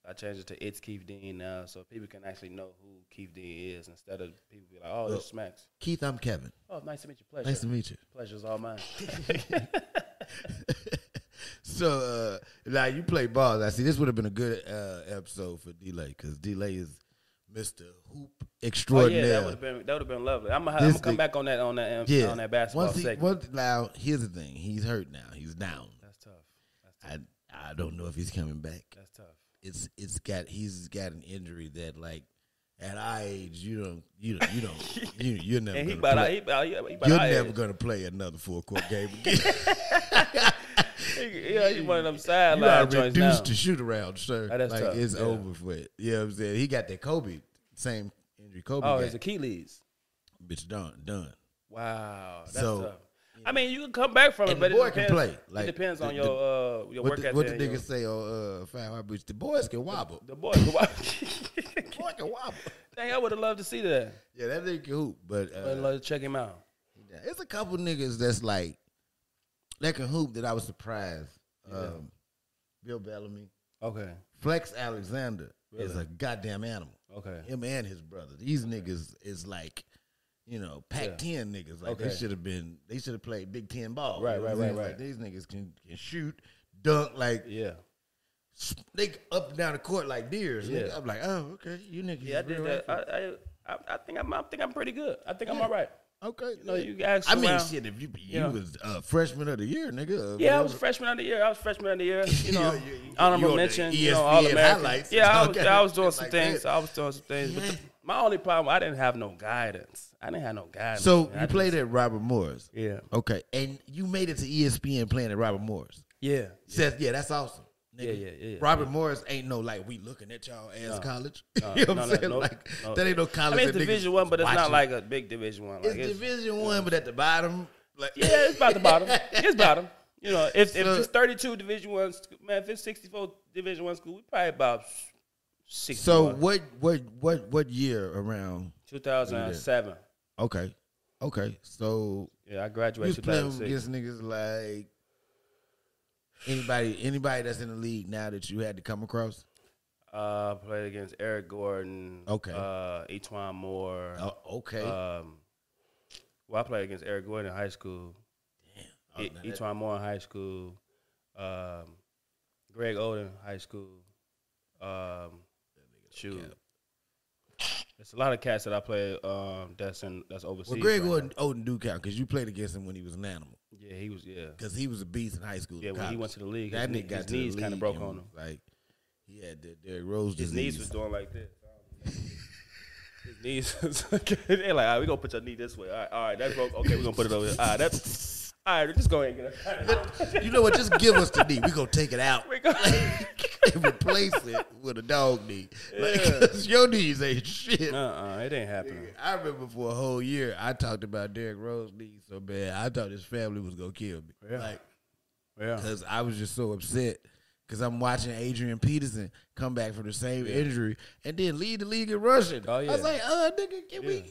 I changed it to It's Keith Dean now, so people can actually know who Keith Dean is instead of people be like, oh, this Smacks. Keith, I'm Kevin. Oh, nice to meet you. Pleasure. Nice to meet you. Pleasure's all mine. So, like, you play ball. I see this would have been a good episode for D-Lay, because D-Lay is Mr. Hoop Extraordinaire. Oh, yeah, that would have been lovely. I'm going to come back on that basketball segment. Now, here's the thing. He's hurt now. He's down. That's tough. I don't know if he's coming back. That's tough. He's got an injury that, like, at our age, you're never going to play. You're never going to play another full-court game again. Yeah, he's one of them sideline joints now. You are reduced to shoot-around, sir. Oh, like, tough. It's over for it. You know what I'm saying? He got that Kobe, same injury Kobe got. Oh, his Achilles. Bitch, done. Wow, that's tough. I mean, you can come back from it, but it depends. Can play. Like, it depends on your work ethic. What the niggas say on Five Boots? The boys can wobble. The boys can wobble. The boy can wobble. Dang, I would have loved to see that. Yeah, that nigga can hoop, but I'd love to check him out. There's a couple niggas that's like that can hoop that I was surprised. Yeah. Bill Bellamy. Okay. Flex Alexander is a goddamn animal. Okay. Him and his brother. These niggas is like, you know, Pac-10 niggas. Like, they should have played Big Ten ball. Right. Like, these niggas can shoot, dunk, like, they up and down the court like deers. Yeah. Nigga. I'm like, oh, okay, you niggas. Yeah, I did that. I think I'm pretty good. I think I'm all right. Okay. You know, you guys. I mean, shit, if you was freshman of the year, nigga. Yeah, I was freshman of the year. You know, honorable mention. You know, all American. Yeah, I was doing some things. But my only problem, I didn't have no guidance. So you played at Robert Morris. Yeah. Okay, and you made it to ESPN playing at Robert Morris. Yeah. Says, yeah, that's awesome. Nigga. Yeah. Robert Morris ain't no, like, we looking at y'all as college. You know what I'm saying? No, like, no. That ain't no college. I mean, it's Division 1, but it's not like a big Division 1. Like, it's Division 1, but at the bottom. Like, yeah, it's about the bottom. It's bottom. You know, if it's 32 Division 1, man, if it's 64 Division 1 school, we probably about 60. So what year around? 2007. Okay. So yeah, I graduated. You playing against niggas like anybody that's in the league now that you had to come across? Played against Eric Gordon. Okay. Etwan Moore. Okay. I played against Eric Gordon in high school. Damn. Etwan Moore in high school. Greg Oden high school. Shoot. There's a lot of cats that I play that's overseas. Well, Greg Oden do count because you played against him when he was an animal. Yeah, he was, because he was a beast in high school. Yeah, when he went to the league, that nigga his knees kind of broke on him. Like, he had the Derrick Rose disease. His knees was doing like this. His knees was they're like, all right, we're going to put your knee this way. All right, that broke. Okay, we're going to put it over here. All right, that's... All right, just go ahead and get it. You know what? Just give us the knee. We're going to take it out and replace it with a dog knee. Yeah. Like, your knees ain't shit. It ain't happening. I remember for a whole year, I talked about Derrick Rose's knees so bad. I thought his family was going to kill me. Yeah. Like, because I was just so upset because I'm watching Adrian Peterson come back from the same injury and then lead the league in rushing. Oh, yeah. I was like, nigga, can we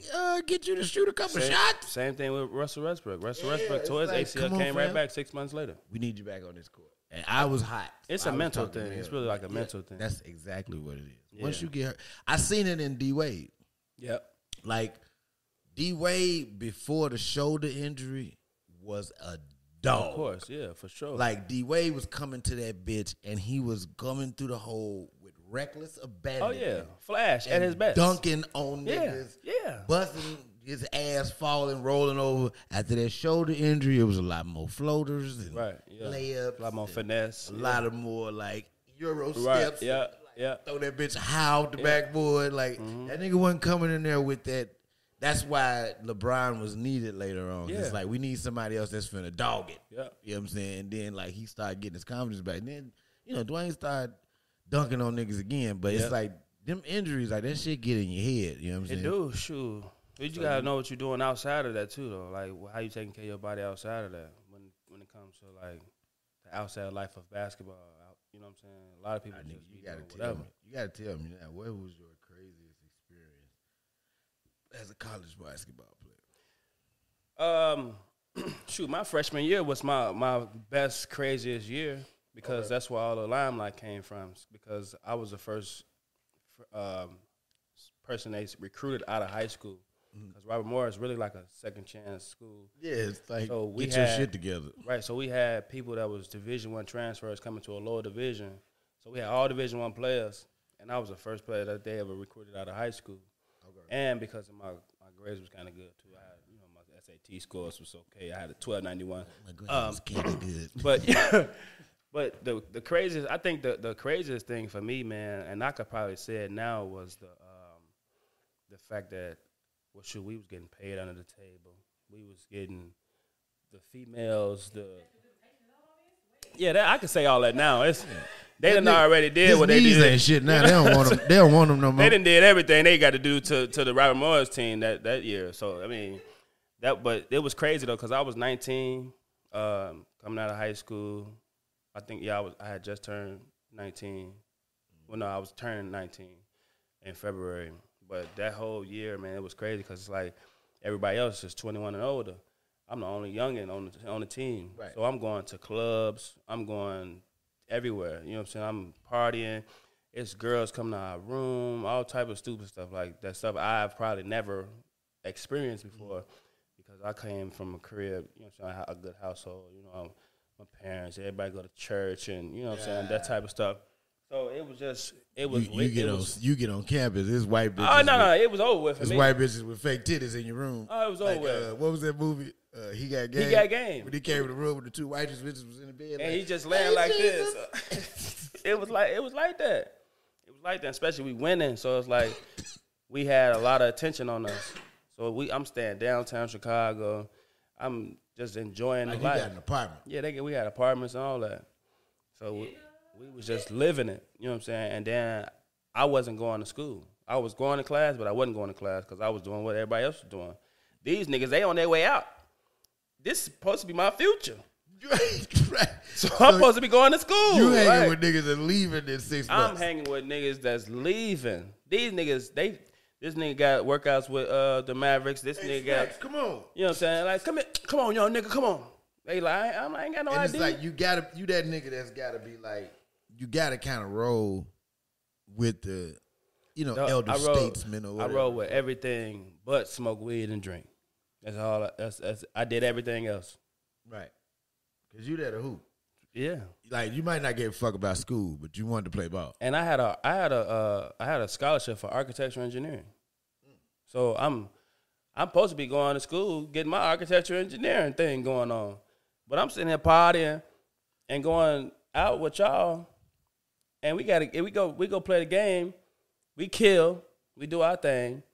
get you to shoot a couple shots? Same thing with Russell Westbrook. Russell Westbrook tore his ACL, came right back 6 months later. We need you back on this court. And I was hot. It's a mental thing. It's really like a mental thing. That's exactly what it is. Yeah. Once you get hurt. I seen it in D-Wade. Yep. Like, D-Wade, before the shoulder injury, was a dog. Of course, yeah, for sure. Like, D-Wade was coming to that bitch, and he was coming through the hole with reckless abandon. Oh, yeah, Flash at his best. Dunking on niggas. Yeah, busting his ass, falling, rolling over. After that shoulder injury, it was a lot more floaters and layups. A lot more finesse. A lot of more, like, Euro steps. Yeah. Throw that bitch howled the backboard. Like, that nigga wasn't coming in there with that. That's why LeBron was needed later on. Yeah. It's like, we need somebody else that's finna dog it. Yeah. You know what I'm saying? And then, like, he started getting his confidence back. And then, you know, Dwayne started dunking on niggas again. But it's like, them injuries, like, that shit get in your head. You know what I'm saying? It do, shoot. But you got to know what you're doing outside of that, too, though. Like, how you taking care of your body outside of that when it comes to, like, the outside life of basketball. You know what I'm saying? A lot of people just be doing whatever. You got to tell me now, what was your craziest experience as a college basketball player? Shoot, my freshman year was my best, craziest year because that's where all the limelight came from. Because I was the first person they recruited out of high school Because Robert Morris is really like a second chance school. Yeah, it's like, so we get your shit together. Right, so we had people that was Division I transfers coming to a lower division. So we had all Division I players, and I was the first player that they ever recruited out of high school. Okay. And because of my grades was kind of good, too. I had, you know, my SAT scores was okay. I had a 1291. My grades was kind of good. But, yeah, but the craziest, I think the craziest thing for me, man, and I could probably say it now, was the fact that, well, shoot, we was getting paid under the table. We was getting the females, the... Yeah, that, I can say all that now. It's, they done already did what they did. These ain't shit now. They don't want them. They don't want them no more. They done did everything they got to do to the Robert Morris team that year. So I mean, that. But it was crazy though, because I was 19, coming out of high school. I think I had just turned 19. Well, no, I was turning 19 in February. But that whole year, man, it was crazy because it's like everybody else is 21 and older. I'm the only youngin on the team. Right. So I'm going to clubs. I'm going everywhere. You know what I'm saying? I'm partying. It's girls coming to our room, all type of stupid stuff like that, stuff I've probably never experienced before because I came from a crib, you know what I'm saying, a good household. You know, my parents, everybody go to church and, you know what I'm saying, that type of stuff. So it was just, it was wicked. You get on campus, it's white bitches. Oh, no, it was over with for me. It's white bitches with fake titties in your room. Oh, it was over with. What was that movie? He Got Game. He Got Game. When he came to the room with the two white bitches was in the bed. And like, he just laying like Jesus. This. It was like that. It was like that, especially we winning. So it's like we had a lot of attention on us. So I'm staying downtown Chicago. I'm just enjoying the life. You got an apartment. Yeah, we had apartments and all that. So we was just living it. You know what I'm saying? And then I wasn't going to school. I was going to class, but I wasn't going to class because I was doing what everybody else was doing. These niggas, they on their way out. This is supposed to be my future. Right. So I'm supposed to be going to school. You hanging with niggas that leaving in 6 months. I'm hanging with niggas that's leaving. These niggas, this nigga got workouts with the Mavericks. This nigga Smacks, got, come on. You know what I'm saying? Like, come on, y'all nigga, come on. They like, I ain't got no idea. It's like you that nigga that's gotta be like, you gotta kind of roll with the, you know, elder statesmen or whatever. I roll with everything but smoke weed and drink. That's all. I did everything else. Right. Because you there to hoop. Yeah. Like, you might not give a fuck about school, but you wanted to play ball. And I had a scholarship for architecture engineering. So I'm supposed to be going to school, getting my architecture engineering thing going on. But I'm sitting here partying and going out with y'all. And we go play the game. We kill. We do our thing.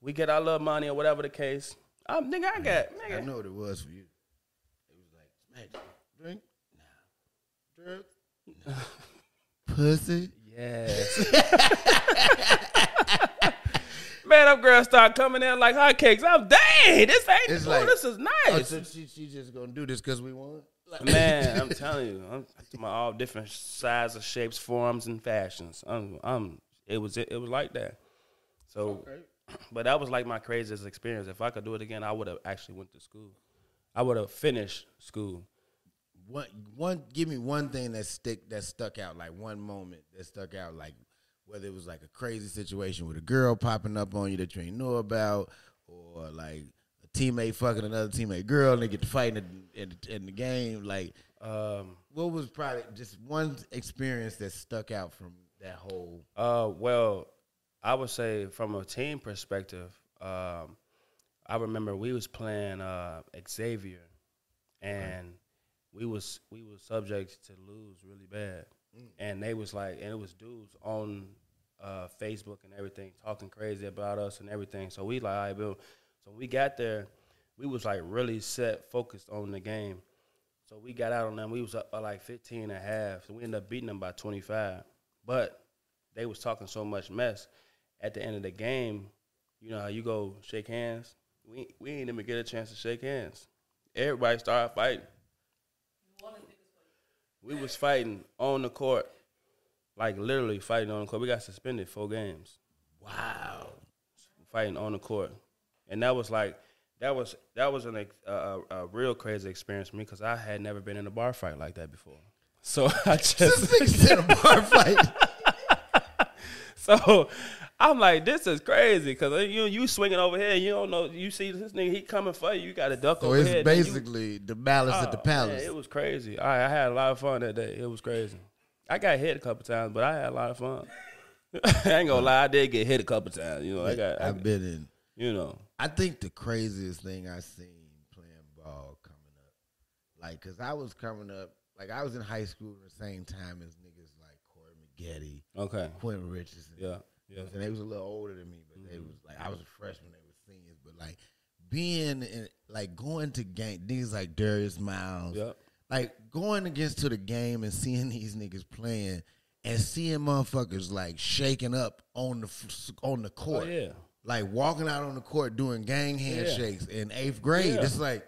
We get our little money or whatever the case. I know what it was for you. It was like, smack. Drink? Nah. Drug? Nah. Pussy? Yes. Man, them girls start coming in like hotcakes. I'm dang, this ain't cool. Like, this is nice. Oh, so she just gonna do this because we won? Like, man, I'm telling you, I'm talking about all different sizes, shapes, forms, and fashions. It was like that. So. Okay. But that was like my craziest experience. If I could do it again, I would have actually went to school. I would have finished school. Give me one thing that stuck out, like one moment that stuck out, like whether it was like a crazy situation with a girl popping up on you that you ain't know about, or like a teammate fucking another teammate girl and they get to fighting in the game. Like, what was probably just one experience that stuck out from that whole? Well, I would say from a team perspective, I remember we was playing Xavier, and we was subject to lose really bad, and they was like, and it was dudes on Facebook and everything talking crazy about us and everything. So we like, all right, Bill. So we got there, we was like really focused on the game. So we got out on them. We was up by like 15 and a half. So we ended up beating them by 25, but they was talking so much mess. At the end of the game, you know how you go shake hands? We ain't even get a chance to shake hands. Everybody started fighting. We was fighting on the court, like literally fighting on the court. We got suspended 4 games. Wow. Fighting on the court. And that was like, that was a real crazy experience for me because I had never been in a bar fight like that before. So I just... This nigga's in a bar fight. So I'm like, this is crazy, because you swinging over here, you don't know, you see this nigga, he coming for you, you got to duck over here. So it's basically the malice at the palace. Man, it was crazy. I had a lot of fun that day. It was crazy. I got hit a couple times, but I had a lot of fun. I ain't gonna lie, I did get hit a couple times. You know, I've been in. You know, I think the craziest thing I seen playing ball coming up, like, cause I was coming up, like I was in high school at the same time as niggas like Corey McGetty, Quentin Richardson, yeah, and they was a little older than me, but they was like, I was a freshman, they were seniors, but like being in, like going to game, niggas like Darius Miles, like going against to the game and seeing these niggas playing and seeing motherfuckers like shaking up on the court. Oh, yeah. Like walking out on the court doing gang handshakes in 8th grade. Yeah. It's like,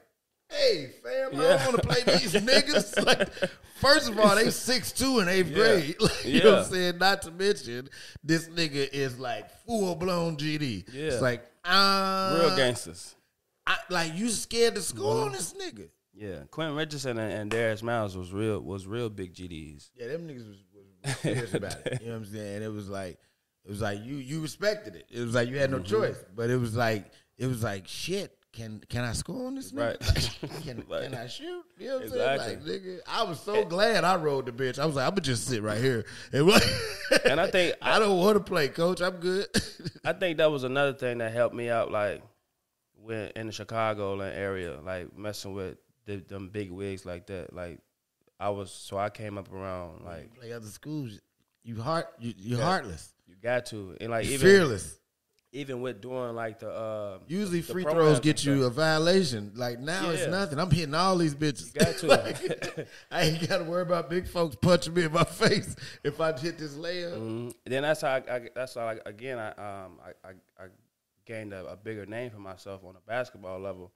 hey, fam, I don't want to play these niggas. Like, first of all, they 6'2" in 8th grade. Like, you know what I'm saying? Not to mention, this nigga is like full-blown GD. Yeah. It's like, real gangsters. Like, you scared to score on this nigga. Yeah, Quentin Richardson and Darius Miles was real big GDs. Yeah, them niggas was serious about it. You know what I'm saying? It was like, you respected it. It was like you had no choice. But it was like shit. Can I score on this nigga? Like, can I shoot? You know what I'm saying? Like, nigga, I was so glad I rode the bench. I was like, I'm gonna just sit right here. And I think I don't want to play, coach. I'm good. I think that was another thing that helped me out, like when in the Chicagoland area, like messing with them big wigs like that. Like I came up around like you play other schools. You're heartless. You got to. And like even fearless. Even with doing like the usually free throws get you a violation. Like now it's nothing. I'm hitting all these bitches. You got to. Like, I ain't gotta worry about big folks punching me in my face if I hit this layup. Then that's how I gained a bigger name for myself on a basketball level.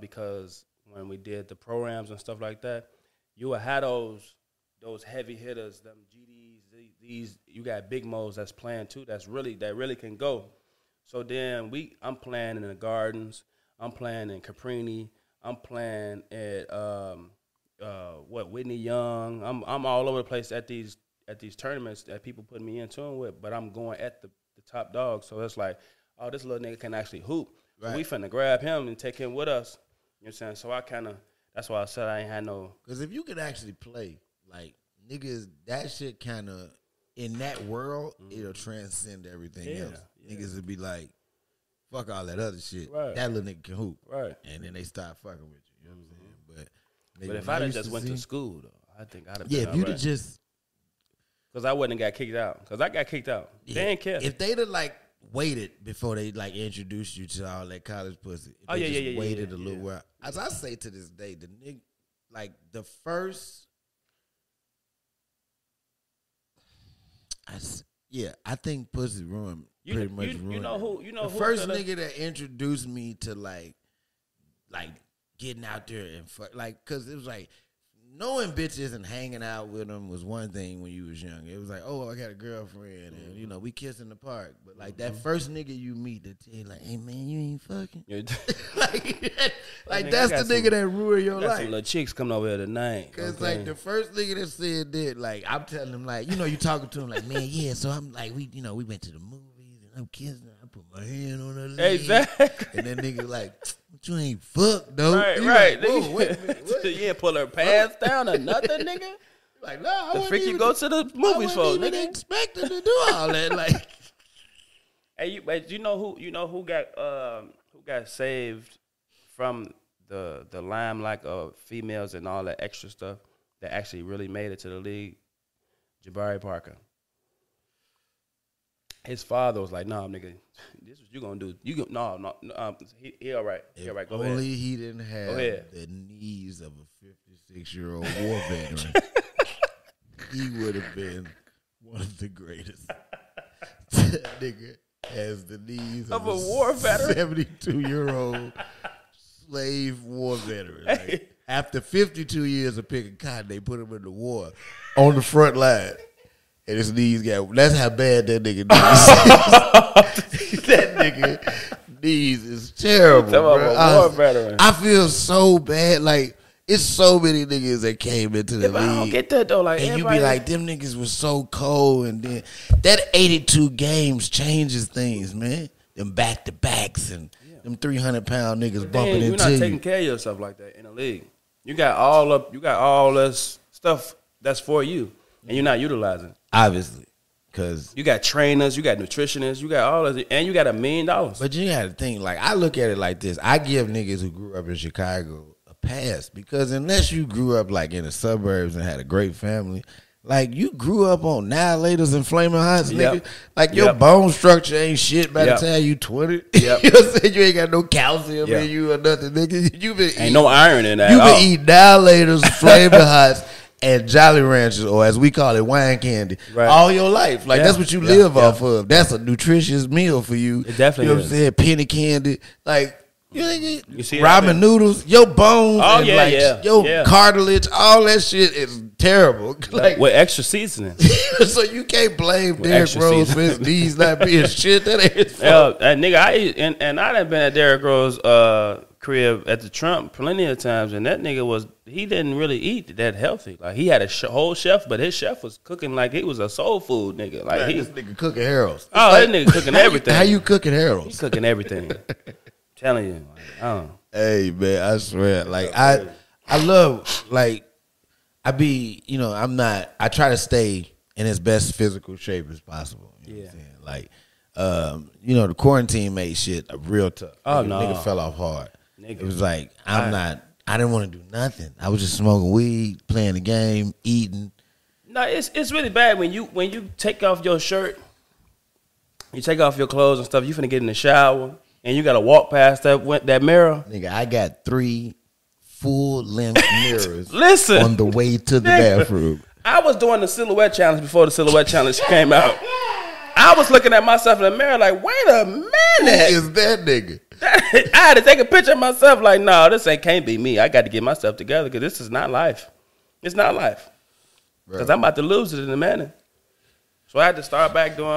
Because when we did the programs and stuff like that, you would have those heavy hitters, them GDs, these you got big moles that's playing too. That really can go. So then I'm playing in the Gardens. I'm playing in Caprini. I'm playing at Whitney Young. I'm all over the place at these tournaments that people put me in tune with. But I'm going at the top dog. So it's like, oh, this little nigga can actually hoop. Right. So we finna grab him and take him with us. You know what I'm saying? So that's why I said I ain't had no. Because if you could actually play. Like, niggas, that shit kind of, in that world, it'll transcend everything else. Yeah. Niggas would be like, fuck all that other shit. Right. That little nigga can hoop. Right. And then they start fucking with you. You know what I'm saying? But if I would have just went to school, though, I think I'd have been if you'd have just. Because I wouldn't have got kicked out. Because I got kicked out. Yeah. They ain't care. If they'd have, like, waited before they, like, introduced you to all that college pussy. If they just waited a little while. As I say to this day, the nigga, like, the first. I think pussy ruined pretty much ruined. You know who first nigga that introduced me to like getting out there and fuck, like, cause it was like knowing bitches and hanging out with them was one thing when you was young. It was like, oh, I got a girlfriend and you know we kiss in the park. But like that first nigga you meet that tell you like, hey man, you ain't fucking. like that's the nigga that ruined your life. Some little chicks coming over here tonight. Cause like the first nigga that said that, like I'm telling him like, you know, you talking to him like, man, yeah. So I'm like, we went to the movies and I'm kissing her. I put my hand on her leg. Exactly. And then nigga like. You ain't fucked, though. Right. Like, whoa, wait, you didn't pull her pants down or nothing, nigga. Like, no, I wouldn't even. The freak go to the movies for, nigga. I wasn't even expecting to do all that. Like, hey, you know who got saved from the limelight of females and all that extra stuff that actually really made it to the league? Jabari Parker. His father was like, "Nah, nigga, this is what you gonna do. He all right. He all right. Go ahead." Only he didn't have the knees of a 56-year-old war veteran. He would have been one of the greatest. That nigga has the knees of a war veteran, 72-year-old slave war veteran. Hey. Like, after 52 years of picking cotton, they put him in the war on the front line. And his knees got. That's how bad that nigga knees. That nigga knees is terrible. I feel so bad. Like It's so many niggas that came into the league. I don't get that though. Like, and you be like, them niggas was so cold, and then that 82 games changes things, man. Them back to backs and them 300-pound niggas bumping into you. You're not taking care of yourself like that in the league. You got all up. You got all this stuff that's for you, and you're not utilizing it. Obviously, because you got trainers, you got nutritionists, you got all of it, and you got $1 million. But you got to think. Like, I look at it like this: I give niggas who grew up in Chicago past, because unless you grew up like in the suburbs and had a great family, like you grew up on Nihilators and Flaming Hots, nigga. Like your bone structure ain't shit by the time you 20. You know what I'm saying? You ain't got no calcium in you or nothing, nigga. You been ain't no iron in that. You been eating Nihilators, Flaming Hots, and Jolly Ranchers, or as we call it, wine candy, all your life. Like that's what you live off of. That's a nutritious meal for you. It definitely is. You know what I'm saying? Penny candy, like. You see ramen noodles, your bones, your cartilage, all that shit is terrible. Like, with extra seasoning. So you can't blame Derrick Rose for his knees not being shit. That ain't his fault. Nigga, I done been at Derrick Rose's crib at the Trump plenty of times, and that nigga was, he didn't really eat that healthy. Like, he had a whole chef, but his chef was cooking like it was a soul food nigga. Like, this nigga cooking Harold's. Oh, like, that nigga cooking everything. How you cooking Harold's? He cooking everything. Telling you, hey man, I swear, like I love, like I be, you know, I'm not, I try to stay in as best physical shape as possible. You know what I'm saying? Like, you know, the quarantine made shit real tough. Oh like, no, nigga fell off hard. Nigga. It was like I didn't want to do nothing. I was just smoking weed, playing the game, eating. No, it's really bad when you take off your shirt, you take off your clothes and stuff. You finna get in the shower. And you got to walk past that mirror. Nigga, I got 3 full-length mirrors on the way to the bathroom. I was doing the silhouette challenge before the silhouette challenge came out. I was looking at myself in the mirror like, wait a minute. Who is that nigga? I had to take a picture of myself like, no, this can't be me. I got to get myself together because this is not life. It's not life. Because I'm about to lose it in a minute. So I had to start back doing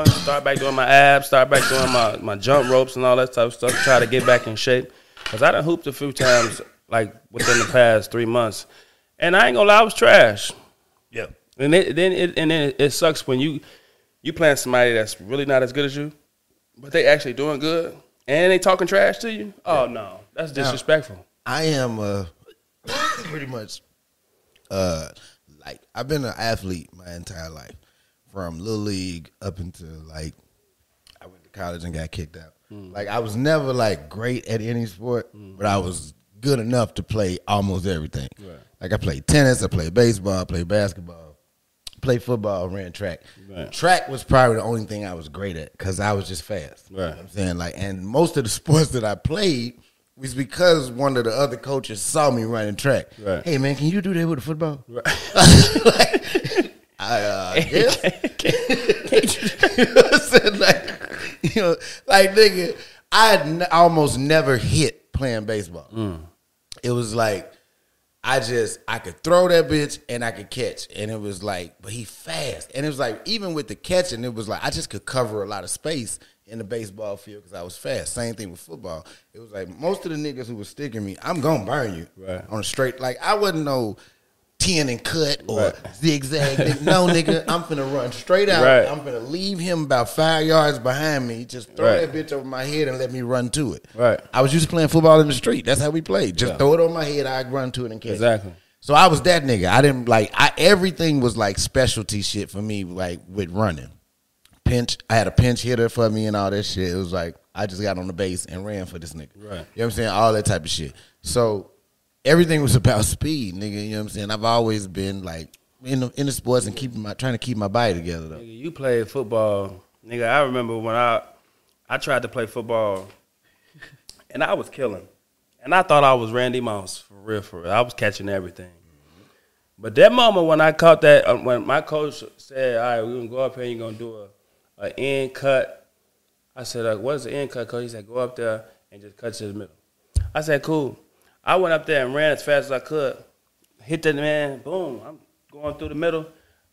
my abs, start back doing my jump ropes and all that type of stuff to try to get back in shape. Because I done hooped a few times, like, within the past 3 months. And I ain't going to lie, I was trash. Yeah. And it sucks when you playing somebody that's really not as good as you, but they actually doing good, and they talking trash to you. Oh, no. That's disrespectful. Now, I am pretty much, like, I've been an athlete my entire life. From Little League up until, like, I went to college and got kicked out. Like, I was never, like, great at any sport, but I was good enough to play almost everything. Right. Like, I played tennis, I played baseball, I played basketball, played football, ran track. Right. Track was probably the only thing I was great at because I was just fast. Right. You know what I'm saying? Like, and most of the sports that I played was because one of the other coaches saw me running track. Right. Hey, man, can you do that with a football? Right. Like, I guess. You know what I'm saying? Like, you know, like, nigga, I almost never hit playing baseball. It was like, I could throw that bitch and I could catch. And it was like, but he fast. And it was like, even with the catching, it was like, I just could cover a lot of space in the baseball field because I was fast. Same thing with football. It was like, most of the niggas who was sticking me, I'm going to burn you on a straight. Like, I wasn't no 10 and cut or zigzag. Nigga. No, nigga, I'm finna run straight out. Right. I'm finna leave him about 5 yards behind me. Just throw that bitch over my head and let me run to it. Right. I was used to playing football in the street. That's how we played. Just throw it on my head. I'd run to it and catch it. So I was that nigga. I didn't like, everything was like specialty shit for me, like with running. Pinch. I had a pinch hitter for me and all that shit. It was like, I just got on the base and ran for this nigga. Right. You know what I'm saying? All that type of shit. So everything was about speed, nigga. You know what I'm saying? I've always been like in the sports and trying to keep my body together though. Nigga, you played football, nigga. I remember when I tried to play football, and I was killing, and I thought I was Randy Moss for real. I was catching everything, but that moment when I caught that, when my coach said, "All right, we're gonna go up here, and you're gonna do an end cut," I said, "Like, what's the end cut, coach?" He said, "Go up there and just cut to the middle." I said, "Cool." I went up there and ran as fast as I could. Hit that man, boom. I'm going through the middle.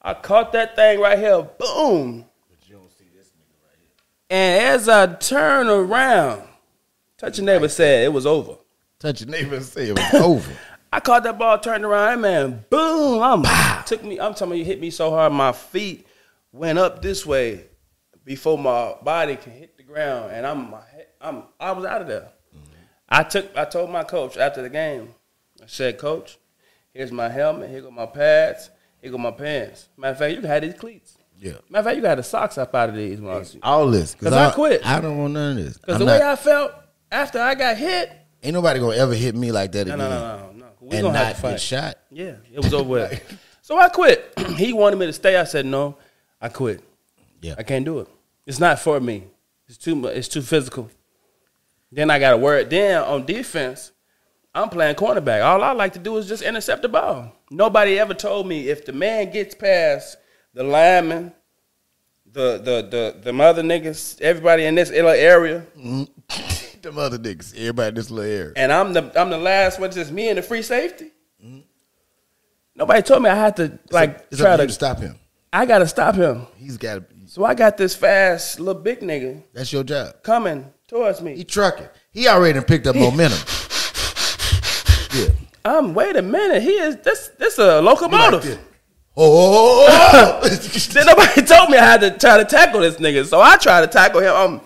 I caught that thing right here, boom. But you don't see this nigga right here. And as I turn around, touch your neighbor said it was over. Touch your neighbor said it was over. I caught that ball, turned around, that man, boom! I'm telling you, hit me so hard, my feet went up this way before my body can hit the ground, and I was out of there. Mm-hmm. I told my coach after the game, I said, Coach, here's my helmet, here go my pads, here go my pants. Matter of fact, you can have these cleats. Yeah. Matter of fact, you got the socks up out of these. All this. Because I quit. I don't want none of this. Because the way I felt after I got hit. Ain't nobody going to ever hit me like that again. No. We and not get shot. Yeah, it was over with. So I quit. He wanted me to stay. I said, no, I quit. Yeah. I can't do it. It's not for me. It's too much. It's too physical. Then I got to wear it down on defense. I'm playing cornerback. All I like to do is just intercept the ball. Nobody ever told me if the man gets past the lineman, the mother niggas, everybody in this little area. Mm-hmm. The mother niggas, everybody in this little area. And I'm the last one, just me and the free safety. Mm-hmm. Nobody told me I had to try to stop him. I gotta stop him. He's gotta be. So I got this fast little big nigga. That's your job. Coming towards me. He trucking. He already picked up momentum. Yeah. Wait a minute. He is this a locomotive. Like Then nobody told me I had to try to tackle this nigga. So I tried to tackle him.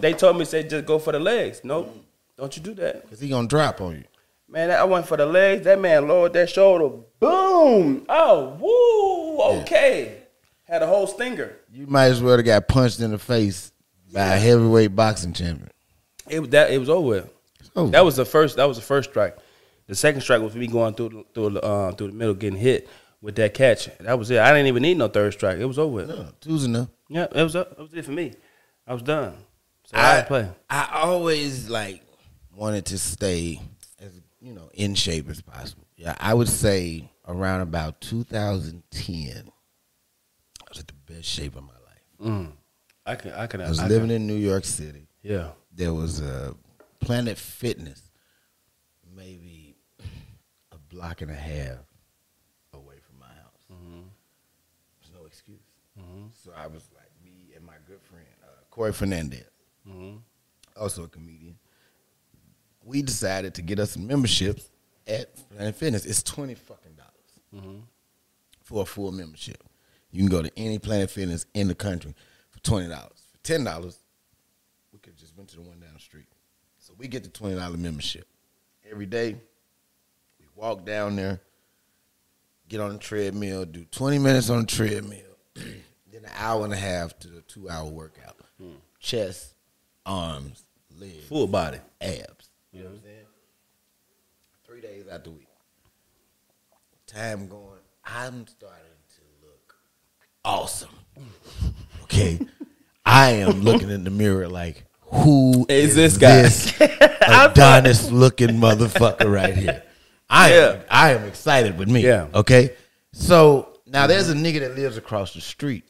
They told me, said, just go for the legs. Nope. Don't you do that. Because he going to drop on you. Man, I went for the legs. That man lowered that shoulder. Boom. Oh, woo. Okay. Yeah. Had a whole stinger. You might as well have got punched in the face by a heavyweight boxing champion. It was over with. That was the first strike. The second strike was me going through the middle, getting hit with that catch. That was it. I didn't even need no third strike. It was over with. No, two was enough. Yeah, it was up. That was it for me. I was done. So I play. I always wanted to stay as in shape as possible. Yeah, I would say around about 2010, I was at the best shape of my life. Mm. I was living in New York City. Yeah, there was a Planet Fitness, maybe a block and a half away from my house. Mm-hmm. There's no excuse. Mm-hmm. So I was me and my good friend, Corey Fernandez, mm-hmm. also a comedian. We decided to get us some memberships at Planet Fitness. It's $20 mm-hmm. for a full membership. You can go to any Planet Fitness in the country for $20. For $10, we could have just went to the one down the street. So we get the $20 membership. Every day, we walk down there, get on the treadmill, do 20 minutes on the treadmill, then an hour and a half to the 2-hour workout. Hmm. Chest, arms, legs. Full body. Abs. You know what I'm saying? 3 days out the week. Time going, I'm starting to look awesome. Okay? I am looking in the mirror like, who is this guy? This Adonis looking motherfucker right here. I am excited with me. Yeah. Okay. So now there's a nigga that lives across the street.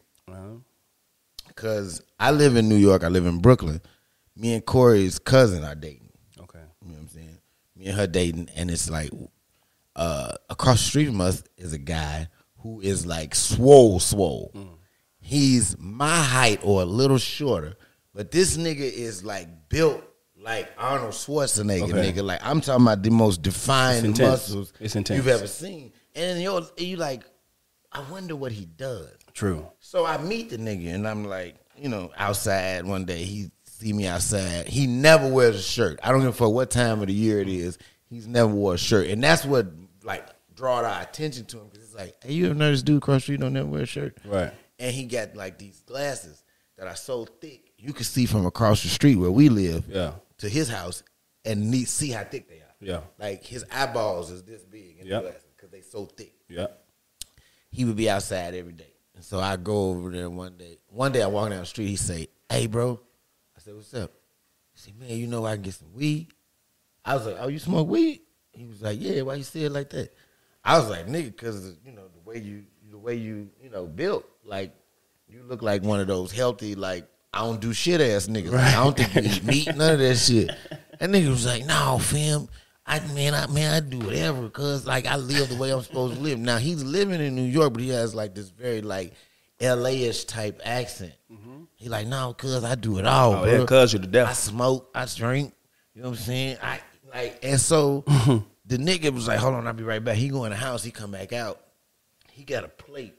Because I live in New York. I live in Brooklyn. Me and Corey's cousin are dating. Okay. You know what I'm saying? Me and her dating. And it's across the street from us is a guy who is swole. Mm. He's my height or a little shorter. But this nigga is built like Arnold Schwarzenegger, nigga. I'm talking about the most defined muscles you've ever seen. And you I wonder what he does. True. So I meet the nigga and I'm outside one day. He see me outside. He never wears a shirt. I don't give a fuck what time of the year it is. He's never wore a shirt. And that's what drawed our attention to him. Because it's hey, you ever notice dude across the street don't never wear a shirt? Right. And he got these glasses that are so thick. You can see from across the street where we live to his house and see how thick they are. Yeah. His eyeballs is this big in the glasses because they so thick. Yeah. He would be outside every day. And so I go over there one day. One day I walk down the street. He say, hey, bro. I said, what's up? He said, man, I can get some weed. I was like, oh, you smoke weed? He was like, yeah, why you say it like that? I was like, nigga, because, the way you built, you look like one of those healthy, I don't do shit ass niggas. Right. I don't think we eat meat, none of that shit. That nigga was like, no, fam. I do whatever because I live the way I'm supposed to live. Now he's living in New York, but he has this very LA-ish type accent. Mm-hmm. He no, cuz I do it all. Oh, bro. Yeah, cuz you're the devil. I smoke, I drink, you know what I'm saying? And so The nigga was like, hold on, I'll be right back. He go in the house, he come back out. He got a plate,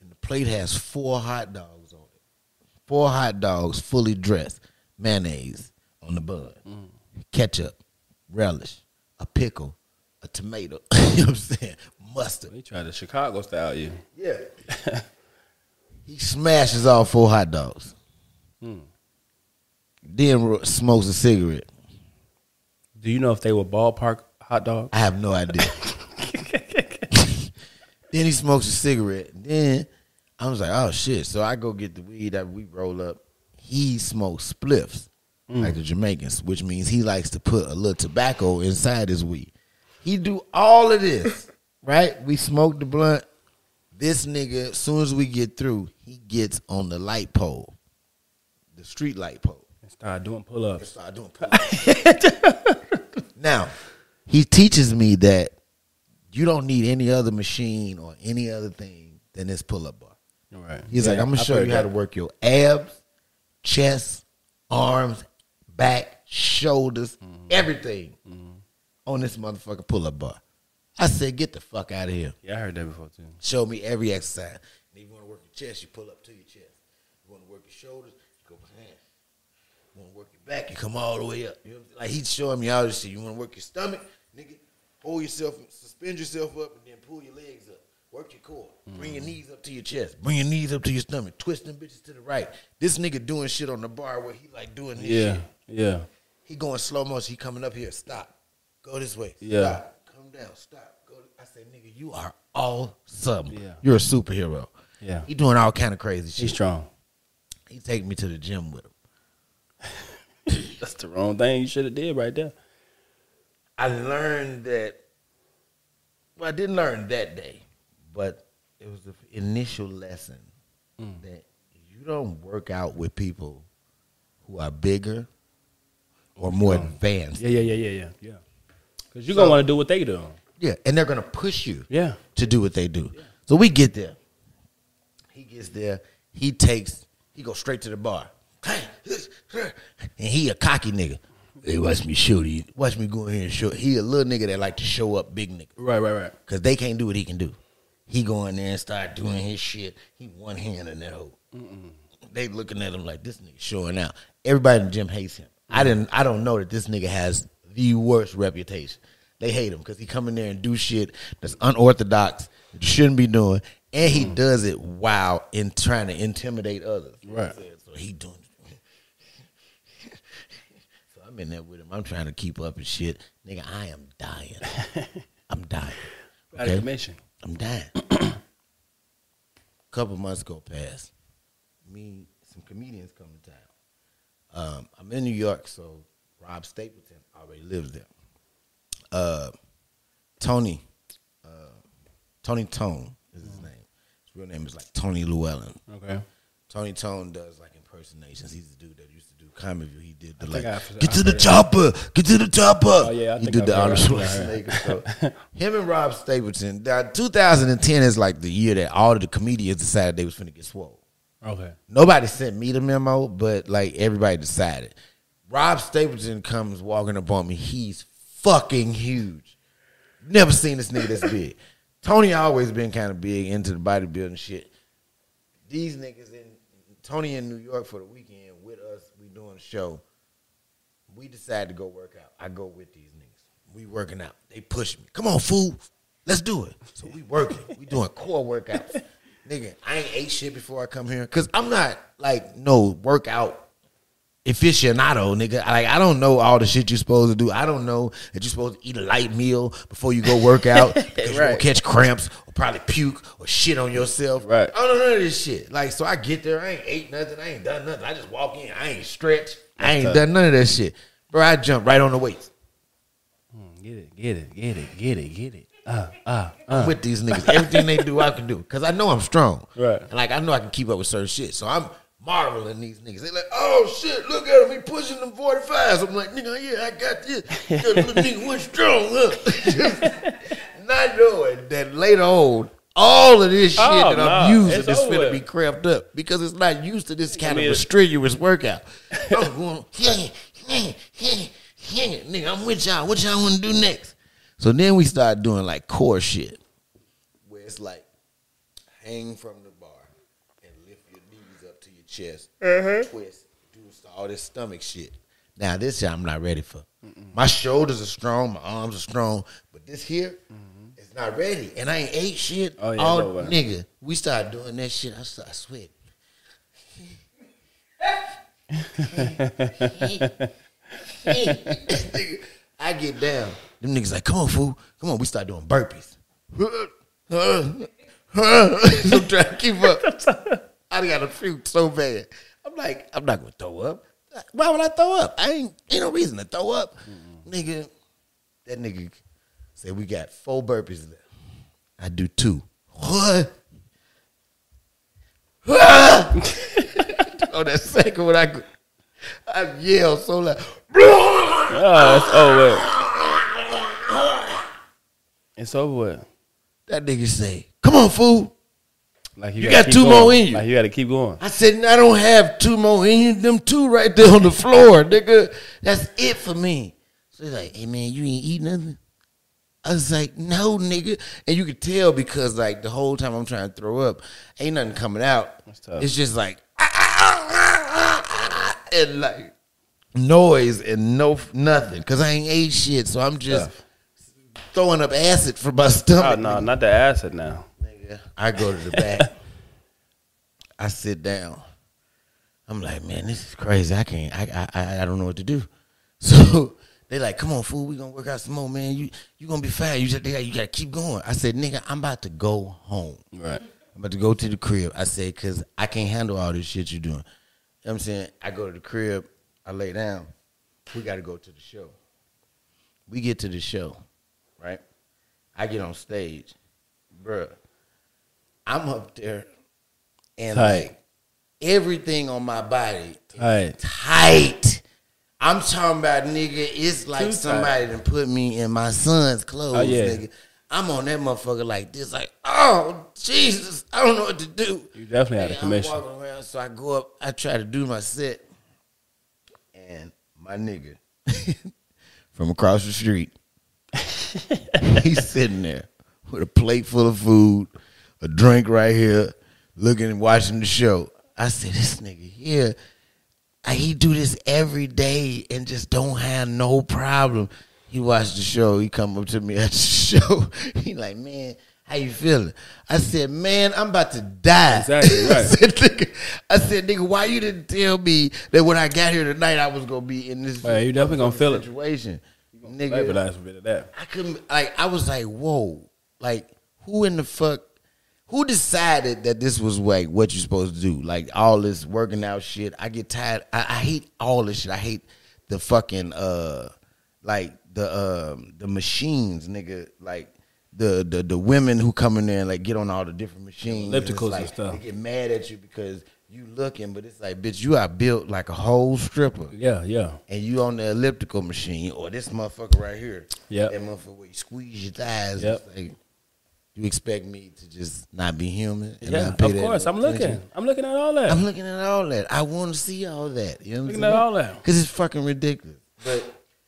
and the plate has 4 hot dogs on it. 4 hot dogs, fully dressed, mayonnaise on the bun, ketchup, relish, a pickle, a tomato, you know what I'm saying, mustard. He tried the Chicago style, you. Yeah. He smashes all 4 hot dogs. Then smokes a cigarette. Do you know if they were ballpark hot dogs? I have no idea. Then he smokes a cigarette. Then I was like, oh, shit. So I go get the weed that we roll up. He smokes spliffs like the Jamaicans, which means he likes to put a little tobacco inside his weed. He do all of this, right? We smoke the blunt. This nigga, as soon as we get through, he gets on the light pole, the street light pole. And start doing pull-ups. Now, he teaches me that you don't need any other machine or any other thing than this pull-up bar. Right. He's like, I'm going to show you how to work your abs, chest, arms, back, shoulders, everything on this motherfucking pull-up bar. I said, get the fuck out of here. Yeah, I heard that before, too. Show me every exercise. And if you want to work your chest, you pull up to your chest. If you want to work your shoulders, you go behind. If you want to work your back, you come all the way up. You know what I'm saying? Like, he's showing me all this shit. You want to work your stomach, nigga? Pull yourself, suspend yourself up, and then pull your legs up. Work your core. Bring your knees up to your chest. Bring your knees up to your stomach. Twist them bitches to the right. This nigga doing shit on the bar where he like doing this shit. Yeah. He going slow motion. He coming up here. Stop. Go this way. Stop. Yeah. Come down. Stop. Go. I say, nigga, you are awesome. Yeah. You're a superhero. Yeah. He doing all kind of crazy shit. He's strong. He take me to the gym with him. That's the wrong thing you should have did right there. I learned that, well, I didn't learn that day, but it was the initial lesson that you don't work out with people who are bigger or more advanced. Yeah. Because you're going to want to do what they do. Yeah, and they're going to push you to do what they do. Yeah. So we get there. He gets there. He goes straight to the bar. And he a cocky nigga. They watch me shoot you. Watch me go in here and shoot. He a little nigga that like to show up big nigga. Right. Because they can't do what he can do. He go in there and start doing his shit. He one hand in that hole. They looking at him like, this nigga showing out. Everybody in the gym hates him. I don't know that this nigga has the worst reputation. They hate him because he come in there and do shit that's unorthodox, that you shouldn't be doing. And he does it while in trying to intimidate others. Right. So he doing I'm in there with him. I'm trying to keep up and shit. Nigga, I am dying. I'm dying. Okay? I'm dying. A couple months go past. Me, some comedians come to town. I'm in New York, so Rob Stapleton already lives there. Tony Tone is his name. His real name is like Tony Llewellyn. Okay. Tony Tone does like impersonations. He's the dude that used to do comedy. He did the like, get to the chopper, get to the chopper. Oh, yeah, he did the Arnold Schwarzenegger. Him and Rob Stapleton. 2010 is like the year that all of the comedians decided they was finna get swole. Okay. Nobody sent me the memo, but like everybody decided. Rob Stapleton comes walking up on me. He's fucking huge. Never seen this nigga this big. Tony always been kind of big into the bodybuilding shit. These niggas Tony in New York for the weekend with us. We doing a show. We decided to go work out. I go with these niggas. We working out. They push me. Come on, fool. Let's do it. So we working. We doing core workouts. Nigga, I ain't ate shit before I come here because I'm not like no workout aficionado, nigga. Like I don't know all the shit you're supposed to do. I don't know that you're supposed to eat a light meal before you go work out because you're gonna catch cramps or probably puke or shit on yourself. Right. I don't know none of this shit. Like so, I get there, I ain't ate nothing, I ain't done nothing. I just walk in, I ain't stretched, I ain't done none of that shit, bro. I jump right on the weights. Get it. I'm with these niggas, everything they do, I can do because I know I'm strong. Right. And like I know I can keep up with certain shit, so I'm marveling these niggas. They like, oh shit, look at him, he pushing them 45s. I'm like, nigga, yeah, I got this. Little nigga went strong, huh? Not knowing that later on, all of this shit I'm using is finna be cramped up because it's not used to this kind of a strenuous workout. I'm going, nigga, I'm with y'all. What y'all wanna do next? So then we started doing like core shit, where it's like hang from the bar and lift your knees up to your chest, twist, do all this stomach shit. Now this shit I'm not ready for. My shoulders are strong, my arms are strong, but this here is not ready. And I ain't ate shit nigga. We started doing that shit. I started sweating. I get down. Them niggas like, come on, fool. Come on, we start doing burpees. I'm trying to keep up. I got a few so bad. I'm like, I'm not gonna throw up. Why would I throw up? I ain't no reason to throw up. Nigga, that nigga said we got 4 burpees left. I do 2. What? On that second one, I yelled so loud. Oh, it's over with. It's over with. That nigga say, come on, fool. Like you got 2 more in you. Like you got to keep going. I said, I don't have 2 more in you. Them 2 right there on the floor, nigga. That's it for me. So he's like, hey, man, you ain't eat nothing? I was like, no, nigga. And you could tell because, like, the whole time I'm trying to throw up, ain't nothing coming out. That's tough. It's just like, and, like, noise and nothing. Because I ain't ate shit, so I'm just throwing up acid for my stomach. Oh, no, not the acid now. I go to the back. I sit down. I'm like, man, this is crazy. I can't. I don't know what to do. So they like, come on, fool. We gonna work out some more, man. You gonna be fine. You gotta keep going. I said, nigga, I'm about to go home. Right. I'm about to go to the crib. I said, cause I can't handle all this shit you're doing. You know what I'm saying? I go to the crib. I lay down. We gotta go to the show. We get to the show, right? I get on stage, bruh. I'm up there, and like everything on my body tight. I'm talking about, nigga, it's like somebody done put me in my son's clothes, nigga. I'm on that motherfucker like this, like, oh, Jesus, I don't know what to do. You definitely had a commission. I'm walking around, so I go up, I try to do my set, and my nigga from across the street, he's sitting there with a plate full of food, a drink right here, looking and watching the show. I said, this nigga here, he do this every day and just don't have no problem. He watched the show. He come up to me at the show. He like, man, how you feeling? I said, man, I'm about to die. Exactly right. I said, nigga, why you didn't tell me that when I got here tonight I was going to be in this situation? You definitely going to feel it. Nigga, a bit of that. I couldn't, like, I was like, whoa. Like, who in the fuck? Who decided that this was like what you're supposed to do? Like all this working out shit. I get tired. I hate all this shit. I hate the fucking like the machines, nigga. Like the women who come in there and like get on all the different machines, ellipticals and stuff. They get mad at you because you looking, but it's like, bitch, you are built like a whole stripper. Yeah, yeah. And you on the elliptical machine or this motherfucker right here. Yeah, that motherfucker where you squeeze your thighs. Yep. It's like, you expect me to just not be human? And yeah, of course. I'm looking. I'm looking at all that. I'm looking at all that. I want to see all that. You know what I'm saying? Looking at all that. Because it's fucking ridiculous. But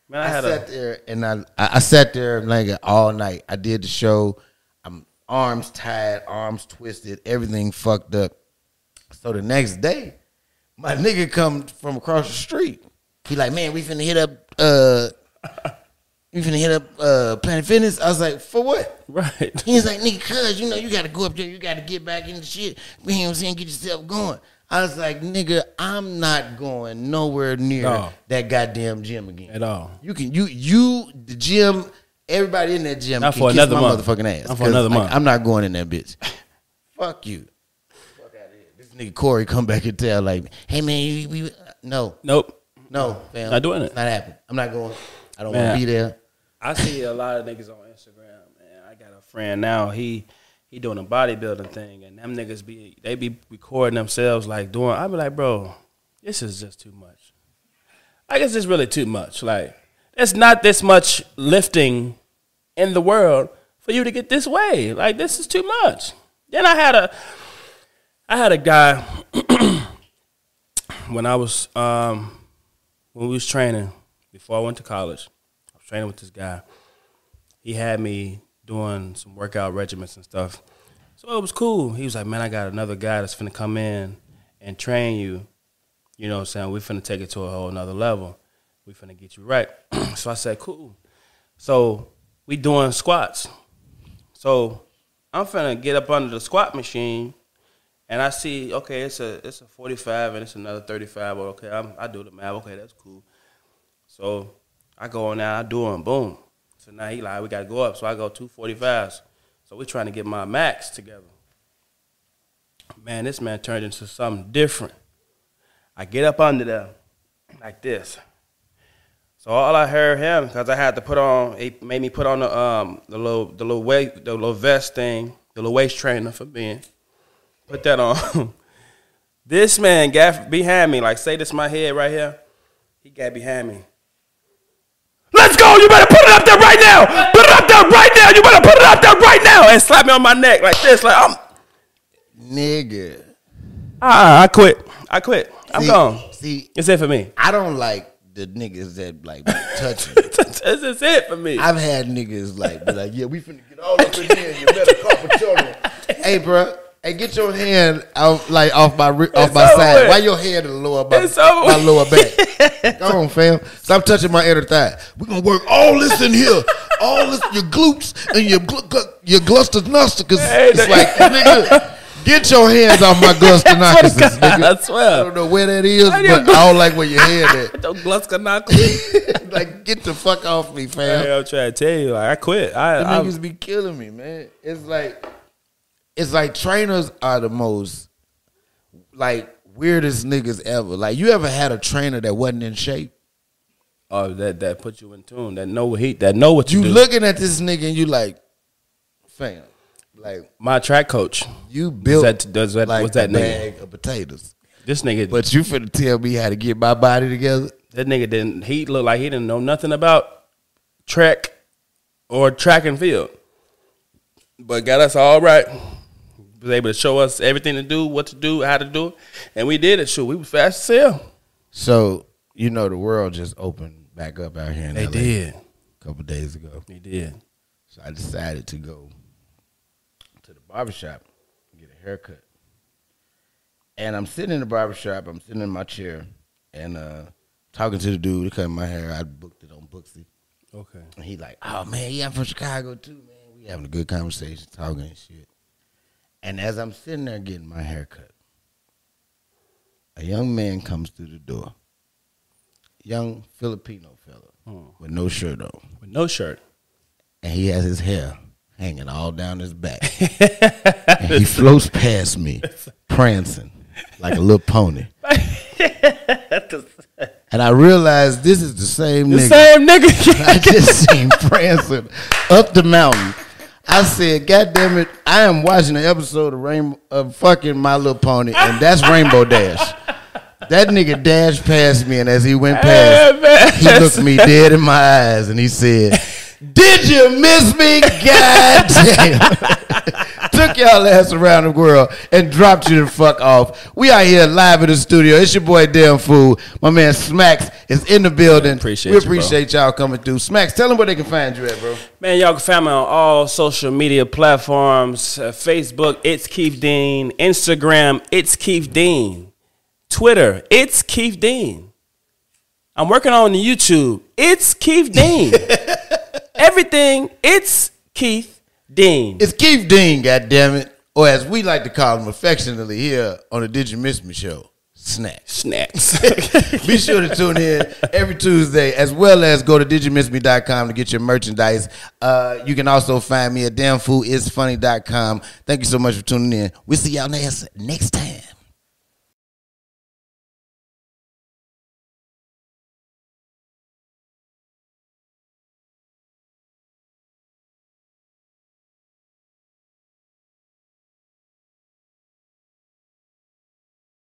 man, I sat there and I sat there like all night. I did the show. I'm arms tied, arms twisted, everything fucked up. So the next day, my nigga come from across the street. He like, man, we finna hit up... You finna hit up Planet Fitness? I was like, for what? Right. He's like, nigga, cuz, you know, you got to go up there. You got to get back in the shit. You know what I'm saying? Get yourself going. I was like, nigga, I'm not going nowhere near that goddamn gym again. At all. You can, the gym, everybody in that gym can kiss my motherfucking ass. Not for another month. I'm not going in that bitch. Fuck you. Fuck out of here. This nigga Corey come back and tell, like, hey, man, no. Nope. No, fam. Not doing it. It's not happening. I'm not going. I don't want to be there. I see a lot of niggas on Instagram, and I got a friend now. He doing a bodybuilding thing, and them niggas be recording themselves like doing. I be like, bro, this is just too much. I guess it's really too much. Like, there's not this much lifting in the world for you to get this way. Like, this is too much. Then I had a guy when I was when we was training. Before I went to college, I was training with this guy. he had me doing some workout regimens and stuff. So it was cool. He was like, man, I got another guy that's finna come in and train you. You know what I'm saying? We finna take it to a whole nother level. We finna get you right. So I said, cool. So we doing squats. So I'm finna get up under the squat machine, and I see, okay, it's a 45 and it's another 35. Okay, I do the math. Okay, that's cool. So I go on now, I do them, boom. So now he like, we got to go up. So I go 245s. So we're trying to get my max together. Man, this man turned into something different. I get up under there like this. So all I heard him, because I had to put on, it made me put on the little vest thing, the little waist trainer for Ben. Put that on. This man got behind me, like say this my head right here. He got behind me. Let's go! You better put it up there right now! Put it up there right now! You better put it up there right now! And slap me on my neck like this, like I'm nigga. I quit. I'm gone. See, it's it for me. I don't like the niggas that like touch me. This is it for me. I've had niggas like be like, yeah, we finna get all up in here. You better cover children. Hey, bro. Hey, get your hand out, like off my side. Why your hand in the my lower back? Go on, fam. Stop touching my inner thigh. We're gonna work all this in here, all this your glutes and your gluteus. Hey, it's like, nigga, get your hands off my gluteus, nigga. I swear. I don't know where that is, but I don't like where your head at. Don't gluteus. Like, get the fuck off me, fam. Hey, I'm trying to tell you, like, I quit. The niggas be killing me, man. It's like trainers are the most, like, weirdest niggas ever. Like, you ever had a trainer that wasn't in shape? Oh, that put you in tune. That know what you do. You looking at this nigga and you like, fam. Like, my track coach. You built was that bag nigga? Of potatoes. This nigga. But you finna tell me how to get my body together? That nigga didn't. He looked like he didn't know nothing about track or track and field. But got us all right. Was able to show us everything to do, what to do, how to do it. And we did it. Shoot, we were fast as hell. So, you know, the world just opened back up out here in LA. They did. A couple of days ago. They did. So I decided to go to the barbershop and get a haircut. And I'm sitting in the barbershop. I'm sitting in my chair and talking to the dude who cut my hair. I booked it on Booksy. Okay. And he like, oh, man, yeah, I'm from Chicago, too, man. We having a good conversation, talking and shit. And as I'm sitting there getting my haircut, a young man comes through the door. Young Filipino fella with no shirt on. With no shirt. And he has his hair hanging all down his back. And he floats past me, prancing like a little pony. And I realized this is the same nigga. The same nigga. I just seen prancing up the mountain. I said, God damn it, I am watching an episode of fucking My Little Pony, and that's Rainbow Dash. That nigga dashed past me, and as he went past, he looked me dead in my eyes, and he said, did you miss me? God damn. Took y'all ass around the world and dropped you the fuck off. We out here live in the studio. It's your boy, Damn Fool. My man, Smacks, is in the building. We appreciate y'all coming through. Smacks, tell them where they can find you at, bro. Man, y'all can find me on all social media platforms. Facebook, it's Keith Dean. Instagram, it's Keith Dean. Twitter, it's Keith Dean. I'm working on the YouTube. It's Keith Dean. Everything, it's Keith Dean. It's Keith Dean, goddammit. Or as we like to call him affectionately here on the Did You Miss Me show, Snacks. Be sure to tune in every Tuesday, as well as go to didyoumissme.com to get your merchandise. You can also find me at damnfoolisfunny.com. Thank you so much for tuning in. We'll see y'all next time.